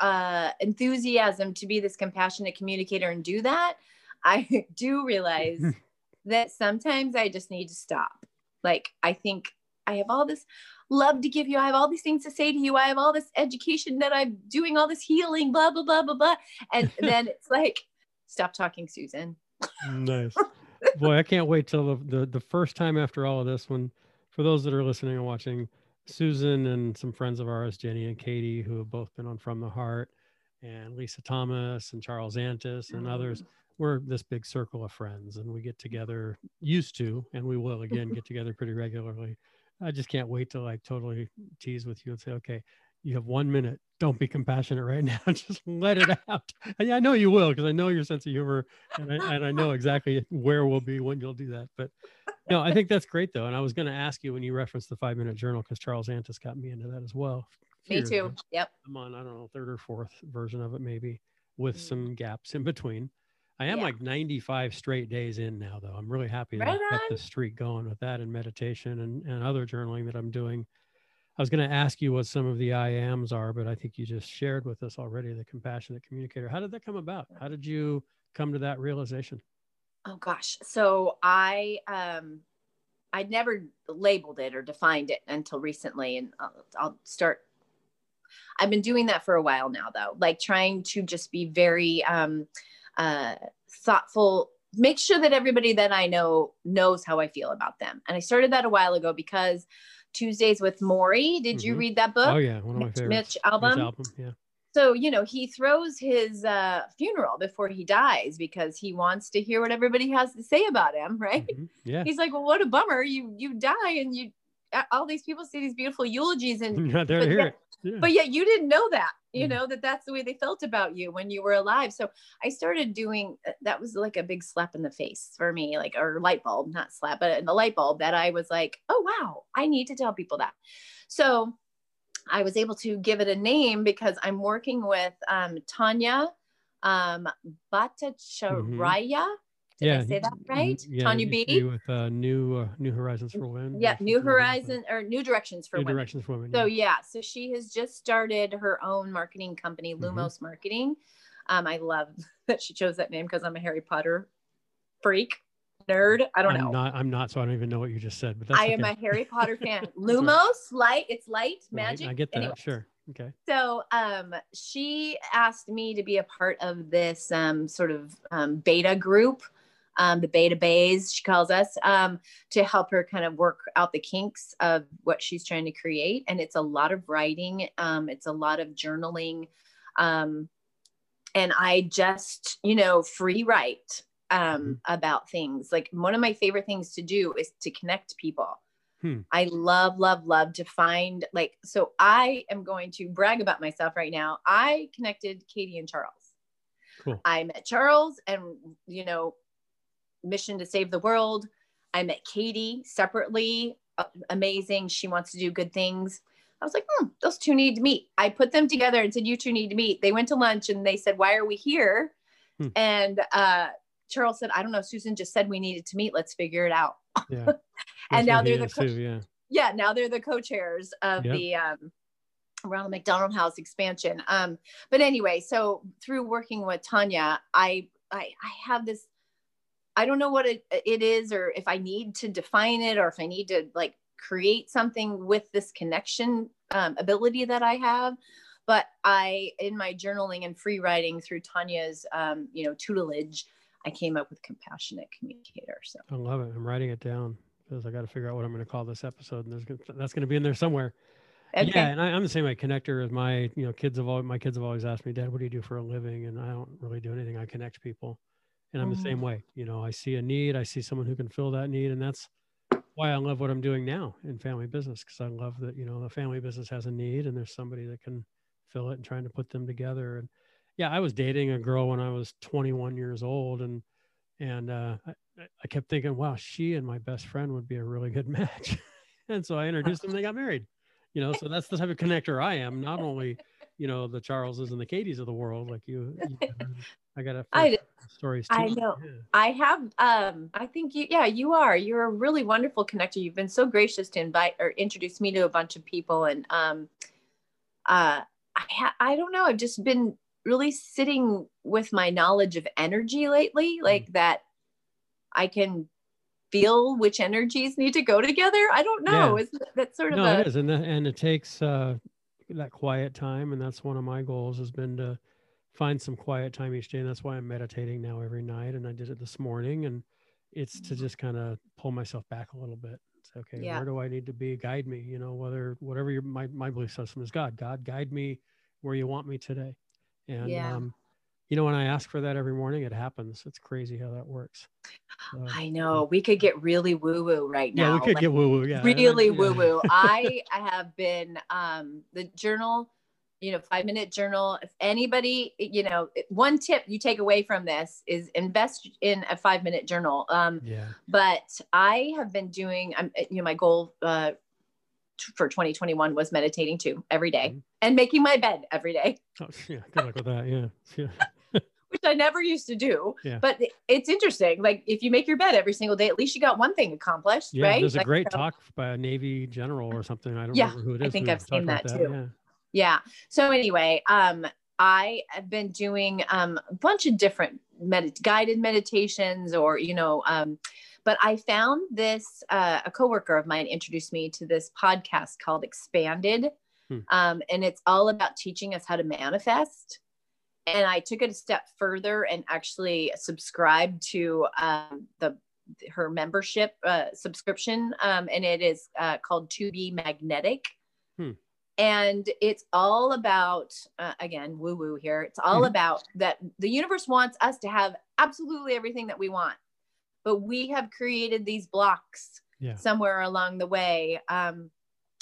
enthusiasm to be this compassionate communicator and do that, I do realize that sometimes I just need to stop. Like, I think I have all this love to give you. I have all these things to say to you. I have all this education that I'm doing, all this healing, blah, blah, blah, blah, blah. And then it's like, stop talking, Susan. Nice. Boy, I can't wait till the first time after all of this when, for those that are listening and watching, Susan and some friends of ours, Jenny and Katie, who have both been on From the Heart, and Lisa Thomas and Charles Antis and others, we're this big circle of friends and we get together, used to, and we will again get together pretty regularly. I just can't wait to like totally tease with you and say, okay, you have 1 minute. Don't be compassionate right now. Just let it out. And I know you will, because I know your sense of humor and I know exactly where we'll be when you'll do that. But no, I think that's great though. And I was going to ask you when you referenced the 5 minute journal, because Charles Antis got me into that as well. Me too. Yep. I'm on, I don't know, third or fourth version of it, maybe with some gaps in between. I am like 95 straight days in now, though. I'm really happy that I've got the streak going with that and meditation and other journaling that I'm doing. I was going to ask you what some of the I ams are, but I think you just shared with us already the compassionate communicator. How did that come about? How did you come to that realization? Oh, gosh. So I never labeled it or defined it until recently. And I'll start. I've been doing that for a while now, though, like trying to just be very thoughtful, make sure that everybody that I know knows how I feel about them. And I started that a while ago because Tuesdays with Morrie, did you read that book? Oh yeah. One of my favorites. Mitch Albom. Yeah. So, you know, he throws his funeral before he dies because he wants to hear what everybody has to say about him. Right. Yeah. He's like, well, what a bummer. You die and you, all these people say these beautiful eulogies and not there to hear it. Yeah. But yet you didn't know that, you know, that that's the way they felt about you when you were alive. So I started doing, that was like a big slap in the face for me, like, or light bulb, not slap, but the light bulb that I was like, oh, wow, I need to tell people that. So I was able to give it a name because I'm working with Tanya Bhattacharya. Did I say that right? Yeah, Tanya B. With New Horizons for Women. Yeah, New Directions for Women. New Directions for Women. So so she has just started her own marketing company, Lumos Marketing. I love that she chose that name because I'm a Harry Potter freak, nerd. I'm not, so I don't even know what you just said. But that's I am a Harry Potter fan. Lumos, light, it's light, magic. I get that, anyway. Sure. Okay. So she asked me to be a part of this sort of beta group, the beta bays, she calls us, to help her kind of work out the kinks of what she's trying to create. And it's a lot of writing. It's a lot of journaling. And I just, you know, free write about things. Like one of my favorite things to do is to connect people. I love, love, love to find, like, so I am going to brag about myself right now. I connected Katie and Charles. Cool. I met Charles and, you know, mission to save the world. I met Katie separately. Amazing. She wants to do good things. I was like, those two need to meet. I put them together and said, you two need to meet. They went to lunch and they said, why are we here? And Charles said, I don't know. Susan just said we needed to meet. Let's figure it out. Yeah. And now they're the now they're the co-chairs of the Ronald McDonald House expansion. But anyway, so through working with Tanya, I have this, I don't know what it is, or if I need to define it, or if I need to like create something with this connection ability that I have. But I, in my journaling and free writing through Tanya's, you know, tutelage, I came up with compassionate communicator. So I love it. I'm writing it down because I got to figure out what I'm going to call this episode, and that's going to be in there somewhere. Okay. Yeah, and I'm the same way. Connector as my, you know, my kids have always asked me, Dad, what do you do for a living? And I don't really do anything. I connect people, and I'm the same way. You know, I see a need, I see someone who can fill that need, and that's why I love what I'm doing now in family business, because I love that, you know, the family business has a need, and there's somebody that can fill it, and trying to put them together. And yeah, I was dating a girl when I was 21 years old, and I kept thinking, wow, she and my best friend would be a really good match. And so I introduced them, and they got married, you know, so that's the type of connector I am. Not only, you know, the Charleses and the Katies of the world, like you I got a stories. I know. Yeah. I have, I think you are, you're a really wonderful connector. You've been so gracious to invite or introduce me to a bunch of people. And, I don't know, I've just been really sitting with my knowledge of energy lately, like that I can feel which energies need to go together. I don't know. Yeah. Is that sort of it is. And it takes that quiet time. And that's one of my goals has been to find some quiet time each day. And that's why I'm meditating now every night. And I did it this morning, and it's to just kind of pull myself back a little bit. It's okay. Yeah. Where do I need to be? Guide me, you know, whatever my belief system is, God guide me where you want me today. And, you know, when I ask for that every morning, it happens. It's crazy how that works. So, I know. We could get really woo-woo right now. Yeah, we could get woo-woo. Yeah, really woo-woo. I have been the journal, you know, 5-minute journal. If anybody, you know, one tip you take away from this is invest in a 5-minute journal. But I have been doing, you know, my goal for 2021 was meditating too every day and making my bed every day. Oh, yeah, good luck with that. Yeah. Which I never used to do, but it's interesting. Like if you make your bed every single day, at least you got one thing accomplished, right? There's a great talk by a Navy general or something. I don't remember who it is. I think I've seen that too. Yeah. So anyway, I have been doing a bunch of different guided meditations or, you know, but I found this, a coworker of mine introduced me to this podcast called Expanded. And it's all about teaching us how to manifest. And I took it a step further and actually subscribed to her membership subscription. And it is called To Be Magnetic. And it's all about, again, woo-woo here. It's all about that the universe wants us to have absolutely everything that we want. But we have created these blocks somewhere along the way.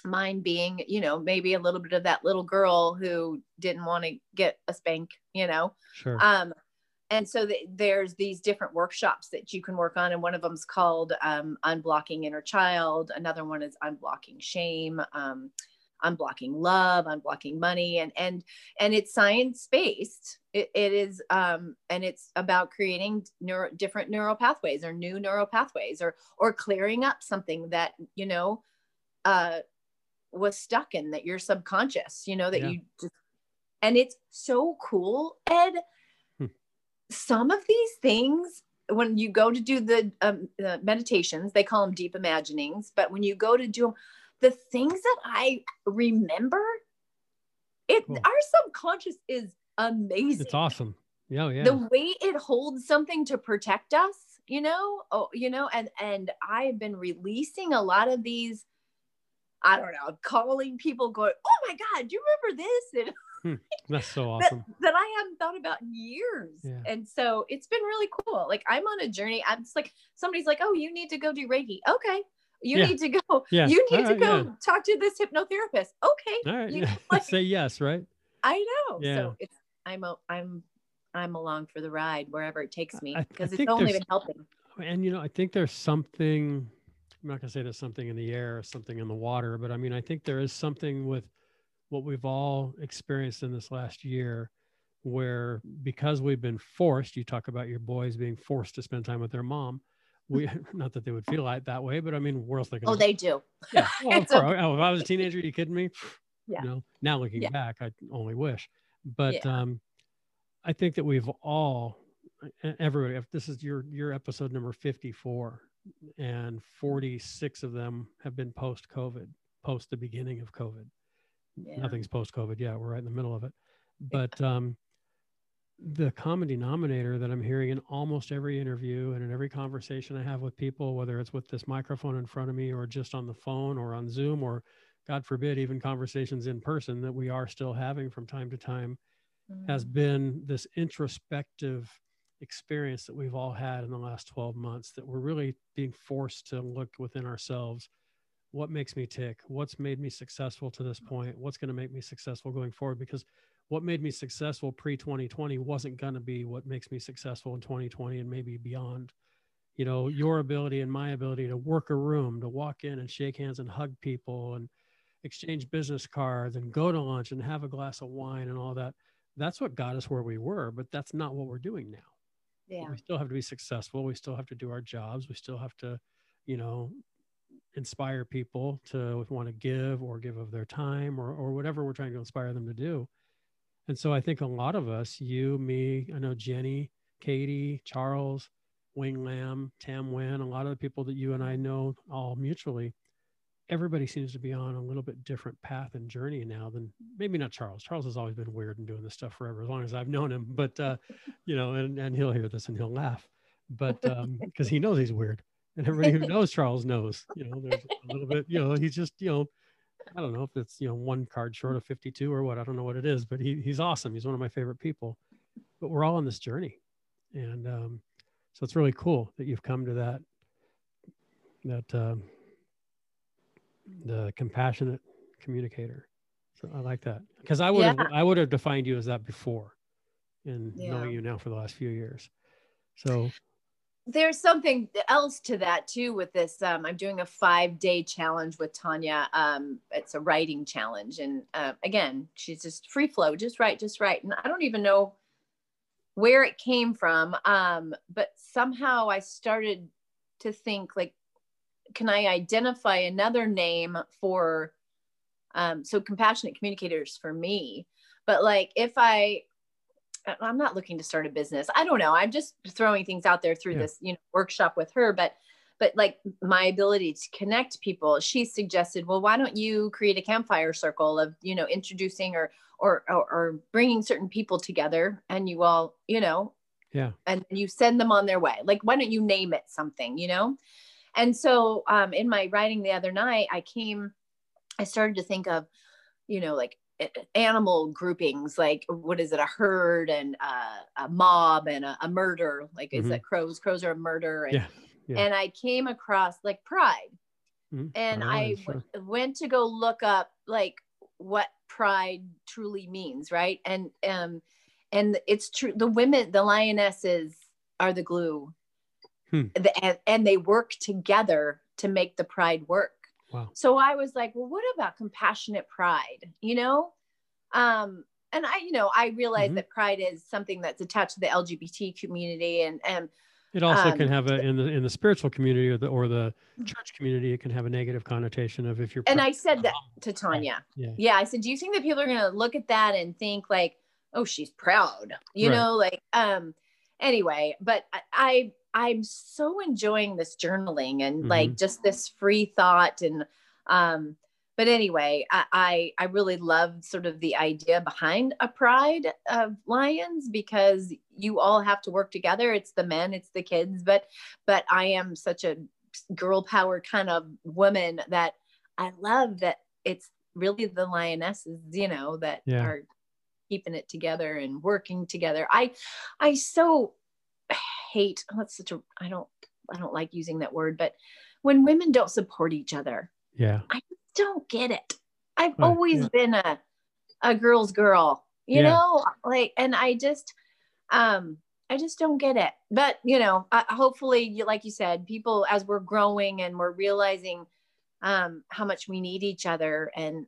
Mine being, you know, maybe a little bit of that little girl who didn't want to get a spank, you know? Sure. And so there's these different workshops that you can work on. And one of them's called Unblocking Inner Child. Another one is Unblocking Shame, Unblocking Love, Unblocking Money. And it's science-based. It is, and it's about creating different neural pathways or new neural pathways or clearing up something that, you know, was stuck in that your subconscious, you know, that you just, and it's so cool, Ed. Some of these things, when you go to do the meditations, they call them deep imaginings, but when you go to do them, the things that I remember Our subconscious is amazing. It's awesome. Yeah, yeah. The way it holds something to protect us, and I've been releasing a lot of these, I don't know, calling people going, oh my God, do you remember this? And that's so awesome. That I haven't thought about in years. Yeah. And so it's been really cool. Like I'm on a journey. I'm just like, somebody's like, oh, you need to go do Reiki. Okay. You need to go, you need to go talk to this hypnotherapist. Okay. All right. Like, say yes. Right. I know. Yeah. So it's, I'm along for the ride wherever it takes me, because it's only been helping. And, I think there's something, I'm not going to say there's something in the air or something in the water, but I think there is something with what we've all experienced in this last year, where because we've been forced, you talk about your boys being forced to spend time with their mom. We, not that they would feel like that way, but we're all thinking, oh, they do. Yeah. Well, if I was a teenager, are you kidding me? Yeah. Now looking back, I only wish, but, I think that we've all, everybody, if this is your episode number 54, and 46 of them have been post-COVID, post the beginning of COVID. Yeah. Nothing's post-COVID. Yeah. We're right in the middle of it. But, the common denominator that I'm hearing in almost every interview and in every conversation I have with people, whether it's with this microphone in front of me or just on the phone or on Zoom, or God forbid, even conversations in person that we are still having from time to time, has been this introspective experience that we've all had in the last 12 months, that we're really being forced to look within ourselves. What makes me tick? What's made me successful to this point? What's going to make me successful going forward? Because what made me successful pre-2020 wasn't going to be what makes me successful in 2020 and maybe beyond. Your ability and my ability to work a room, to walk in and shake hands and hug people and exchange business cards and go to lunch and have a glass of wine and all that. That's what got us where we were, but that's not what we're doing now. Yeah. We still have to be successful. We still have to do our jobs. We still have to, inspire people to want to give or give of their time or whatever we're trying to inspire them to do. And so I think a lot of us, you, me, I know Jenny, Katie, Charles, Wing Lam, Tam Nguyen, a lot of the people that you and I know all mutually, everybody seems to be on a little bit different path and journey now than, maybe not Charles. Charles has always been weird and doing this stuff forever, as long as I've known him, but, and he'll hear this and he'll laugh, but, cause he knows he's weird, and everybody who knows Charles knows, there's a little bit, he's just, I don't know if it's, one card short of 52 or what, I don't know what it is, but he's awesome. He's one of my favorite people, but we're all on this journey. And, so it's really cool that you've come to that the compassionate communicator. So I like that, because I would have defined you as that before, and knowing you now for the last few years. So there's something else to that too, with this, I'm doing a 5-day challenge with Tanya. It's a writing challenge. And, again, she's just free flow, just write. And I don't even know where it came from. But somehow I started to think, like, can I identify another name for, so compassionate communicators for me, but like, I'm not looking to start a business. I don't know. I'm just throwing things out there through this, workshop with her, but like my ability to connect people, she suggested, well, why don't you create a campfire circle of, introducing or bringing certain people together, and you all, and you send them on their way. Like, why don't you name it something, And so in my writing the other night, I started to think of, like animal groupings, like what is it? A herd and a mob and a murder. Like is that crows? Crows are a murder. And, and I came across like pride. Mm-hmm. And I went to go look up like what pride truly means. Right. And it's true. The women, the lionesses are the glue. And they work together to make the pride work. Wow. So I was like, well, what about compassionate pride? And I realized that pride is something that's attached to the LGBT community, and it also can have in the spiritual community or the church community, it can have a negative connotation of if you're. And I said that to Tanya. Yeah. I said, do you think that people are going to look at that and think like, oh, she's proud, anyway, but I'm so enjoying this journaling and like just this free thought. And But anyway, I really love sort of the idea behind a pride of lions, because you all have to work together. It's the men, it's the kids, but I am such a girl power kind of woman that I love that it's really the lionesses, you know, that are keeping it together and working together. I so hate, I don't like using that word, but when women don't support each other, I don't get it. I've always been a girl's girl, you know, like, and I just don't get it. But, you know, hopefully, like you said, people, as we're growing and we're realizing how much we need each other, and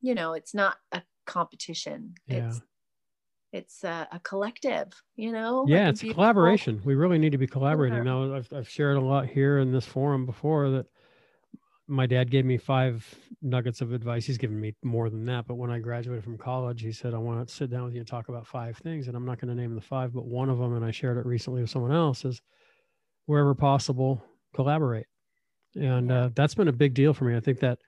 you know, it's not a competition. It's a collective, you know? Yeah, it's a collaboration. We really need to be collaborating. Now, I've shared a lot here in this forum before that my dad gave me 5 nuggets of advice. He's given me more than that. But when I graduated from college, he said, I want to sit down with you and talk about 5 things. And I'm not going to name the 5, but one of them, and I shared it recently with someone else, is wherever possible, collaborate. And that's been a big deal for me. I think that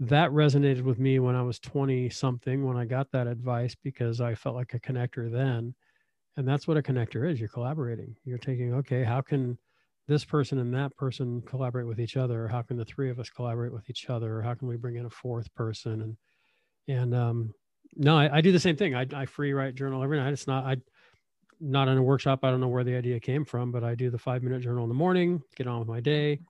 resonated with me when I was 20 something, when I got that advice, because I felt like a connector then. And that's what a connector is. You're collaborating. You're taking, okay, how can this person and that person collaborate with each other? Or how can the 3 of us collaborate with each other? Or how can we bring in a 4th person? And I do the same thing. I free write journal every night. It's not, not in a workshop. I don't know where the idea came from, but I do the 5-minute journal in the morning, get on with my day.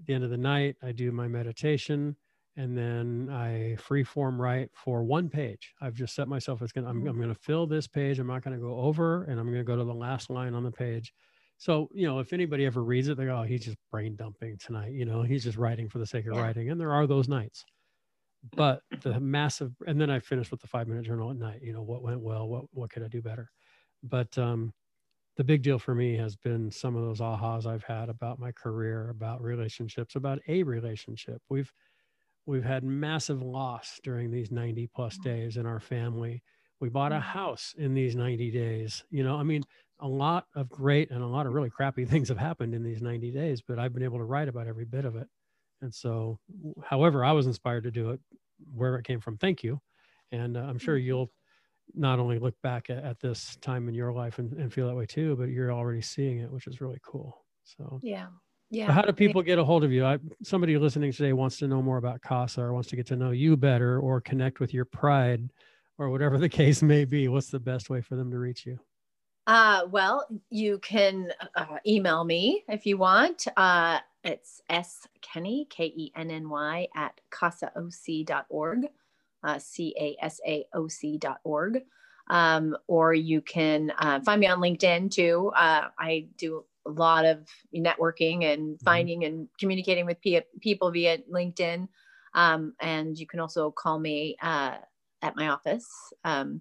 At the end of the night, I do my meditation. And then I freeform write for 1 page. I've just set myself, I'm going to fill this page. I'm not going to go over, and I'm going to go to the last line on the page. So, you know, if anybody ever reads it, they go, oh, he's just brain dumping tonight. You know, he's just writing for the sake of writing. And there are those nights, but the massive, and then I finish with the 5-minute journal at night, you know, what went well, what could I do better? But the big deal for me has been some of those ahas I've had about my career, about relationships, about a relationship. We've had massive loss during these 90 plus days in our family. We bought a house in these 90 days. You know, I mean, a lot of great and a lot of really crappy things have happened in these 90 days, but I've been able to write about every bit of it. And so, however I was inspired to do it, wherever it came from, thank you. And I'm sure you'll not only look back at this time in your life and feel that way too, but you're already seeing it, which is really cool. So, yeah. How do people get a hold of you? Somebody listening today wants to know more about CASA, or wants to get to know you better, or connect with your pride, or whatever the case may be. What's the best way for them to reach you? Well, you can email me if you want. It's skenny, Kenny, @casaoc.org, casaoc.org. Or you can find me on LinkedIn too. I do a lot of networking and finding and communicating with people via LinkedIn. And you can also call me at my office. I'm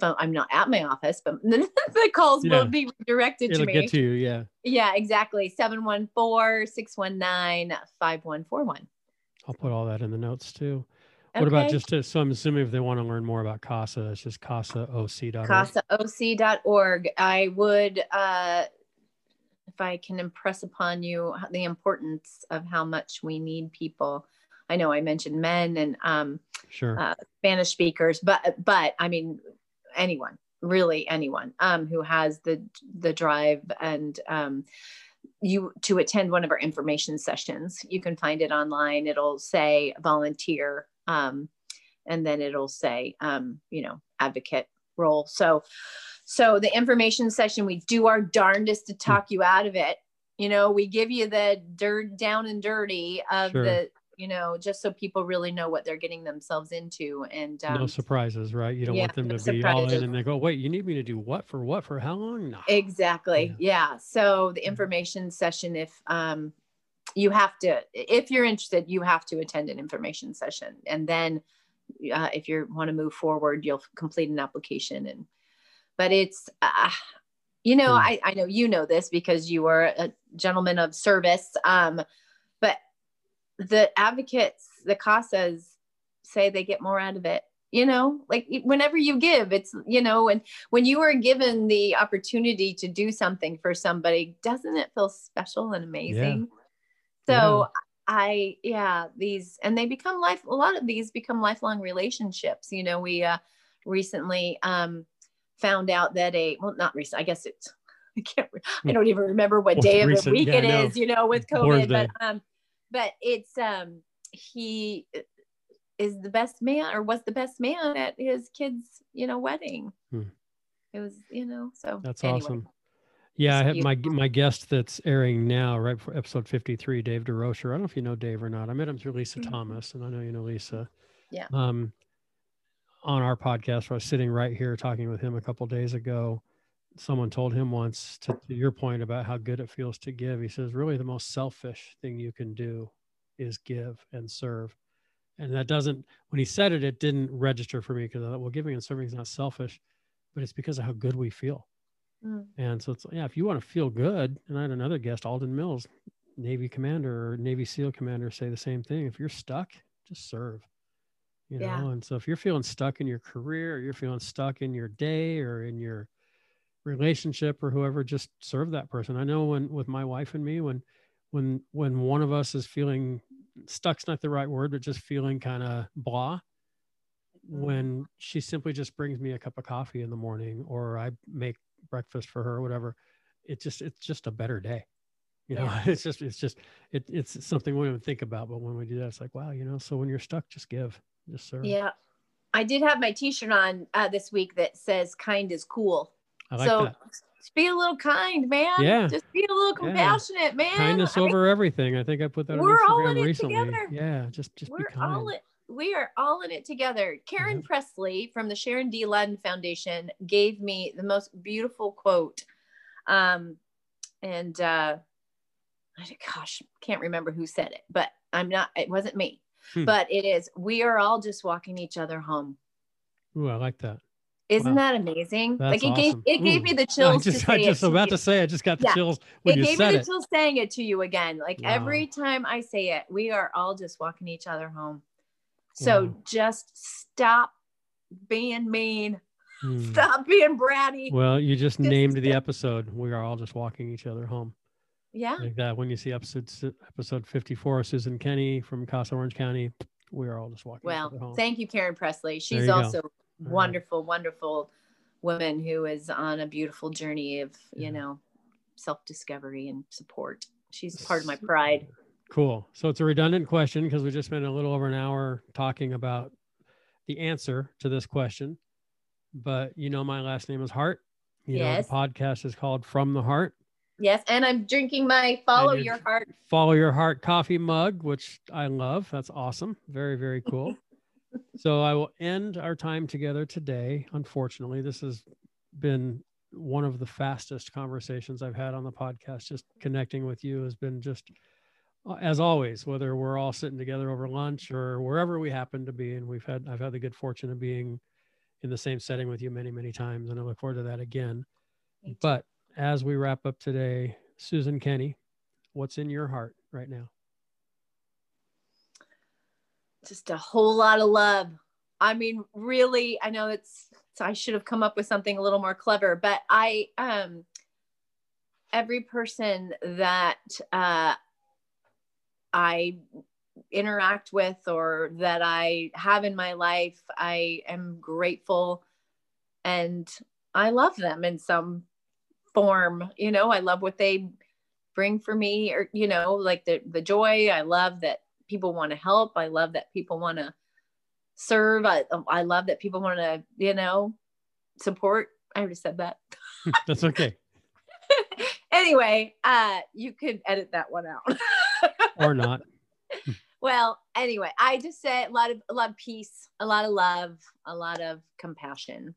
not at my office, but the calls will be directed to me. It'll get to you, yeah. Yeah, exactly. 714-619-5141. I'll put all that in the notes too. Okay. What about so I'm assuming if they want to learn more about CASA, it's just casaoc.org. Casaoc.org. I would... if I can impress upon you the importance of how much we need people. I know I mentioned men and Spanish speakers, but I mean, anyone who has the drive and you to attend one of our information sessions. You can find it online. It'll say volunteer, and then it'll say you know, advocate role. So the information session, we do our darndest to talk you out of it. You know, we give you the dirt down and dirty of the, you know, just so people really know what they're getting themselves into. And no surprises, right? You don't want them to be all in and they go, wait, you need me to do what for how long? No. Exactly. Yeah. So the information session, if you're interested, you have to attend an information session. And then if you want to move forward, you'll complete an application. But it's, you know, I know you know this because you are a gentleman of service, but the advocates, the CASAs say they get more out of it, you know, like whenever you give, it's, you know, and when you are given the opportunity to do something for somebody, doesn't it feel special and amazing? Yeah. So a lot of these become lifelong relationships. You know, we recently found out that I don't even remember what day of the week it is, you know, with COVID, but it's, he is the best man, or was the best man at his kid's, you know, wedding. It was, you know, so that's awesome. Yeah, I have my guest that's airing now, right before episode 53, Dave DeRocher. I don't know if you know Dave or not. I met him through Lisa Thomas, and I know you know Lisa. Yeah. On our podcast, where I was sitting right here talking with him a couple of days ago, someone told him once, to your point about how good it feels to give, he says, really the most selfish thing you can do is give and serve. And that doesn't, when he said it, it didn't register for me, because I thought, well, giving and serving is not selfish, but it's because of how good we feel. And so it's, yeah, if you want to feel good, and I had another guest, Alden Mills, Navy commander or Navy SEAL commander, say the same thing. If you're stuck, just serve, you know? Yeah. And so if you're feeling stuck in your career, or you're feeling stuck in your day or in your relationship or whoever, just serve that person. I know when, with my wife and me, when one of us is feeling stuck's not the right word, but just feeling kind of blah, when she simply just brings me a cup of coffee in the morning, or I make breakfast for her or whatever, it's just a better day, you know. Yeah. It's something we don't think about, but when we do that, it's like, wow, you know. So when you're stuck, just give, just serve. Yeah, I did have my t-shirt on this week that says kind is cool. I like so that. Just be a little kind, man. Yeah, just be a little compassionate. Yeah. Man, kindness over everything. I think I put that on Instagram recently. Together. Yeah, just be kind. We are all in it together. Karen Presley from the Sharon D. Ludden Foundation gave me the most beautiful quote. Gosh, can't remember who said it, but it wasn't me, but it is, we are all just walking each other home. Ooh, I like that. Isn't that amazing? That's like it gave me the chills. I just got the chills when you said it. It gave me the chills saying it to you again. Like every time I say it, we are all just walking each other home. So just stop being mean. Stop being bratty. Well, you just named the episode. We are all just walking each other home. Yeah. Like that. When you see episode 54, Susan Kenny from Casa Orange County, we are all just walking each other home. Thank you, Karen Presley. She's also a wonderful, wonderful woman who is on a beautiful journey of, you know, self-discovery and support. She's part of my pride. Cool. So it's a redundant question, because we just spent a little over an hour talking about the answer to this question. But you know, my last name is Hart. You know, the podcast is called From the Heart. Yes. And I'm drinking my Follow Your Heart coffee mug, which I love. That's awesome. Very, very cool. So I will end our time together today. Unfortunately, this has been one of the fastest conversations I've had on the podcast. Just connecting with you has been just, as always, whether we're all sitting together over lunch or wherever we happen to be. And I've had the good fortune of being in the same setting with you many, many times. And I look forward to that again. But as we wrap up today, Susan Kenny, what's in your heart right now? Just a whole lot of love. I mean, really, I know I should have come up with something a little more clever, but every person that, I interact with or that I have in my life, I am grateful and I love them in some form. You know, I love what they bring for me, or, you know, like the joy. I love that people want to help. I love that people want to serve. I love that people want to, you know, support. I already said that. That's okay. Anyway, you could edit that one out. Or not. Well, anyway, I just say a lot of peace, a lot of love, a lot of compassion.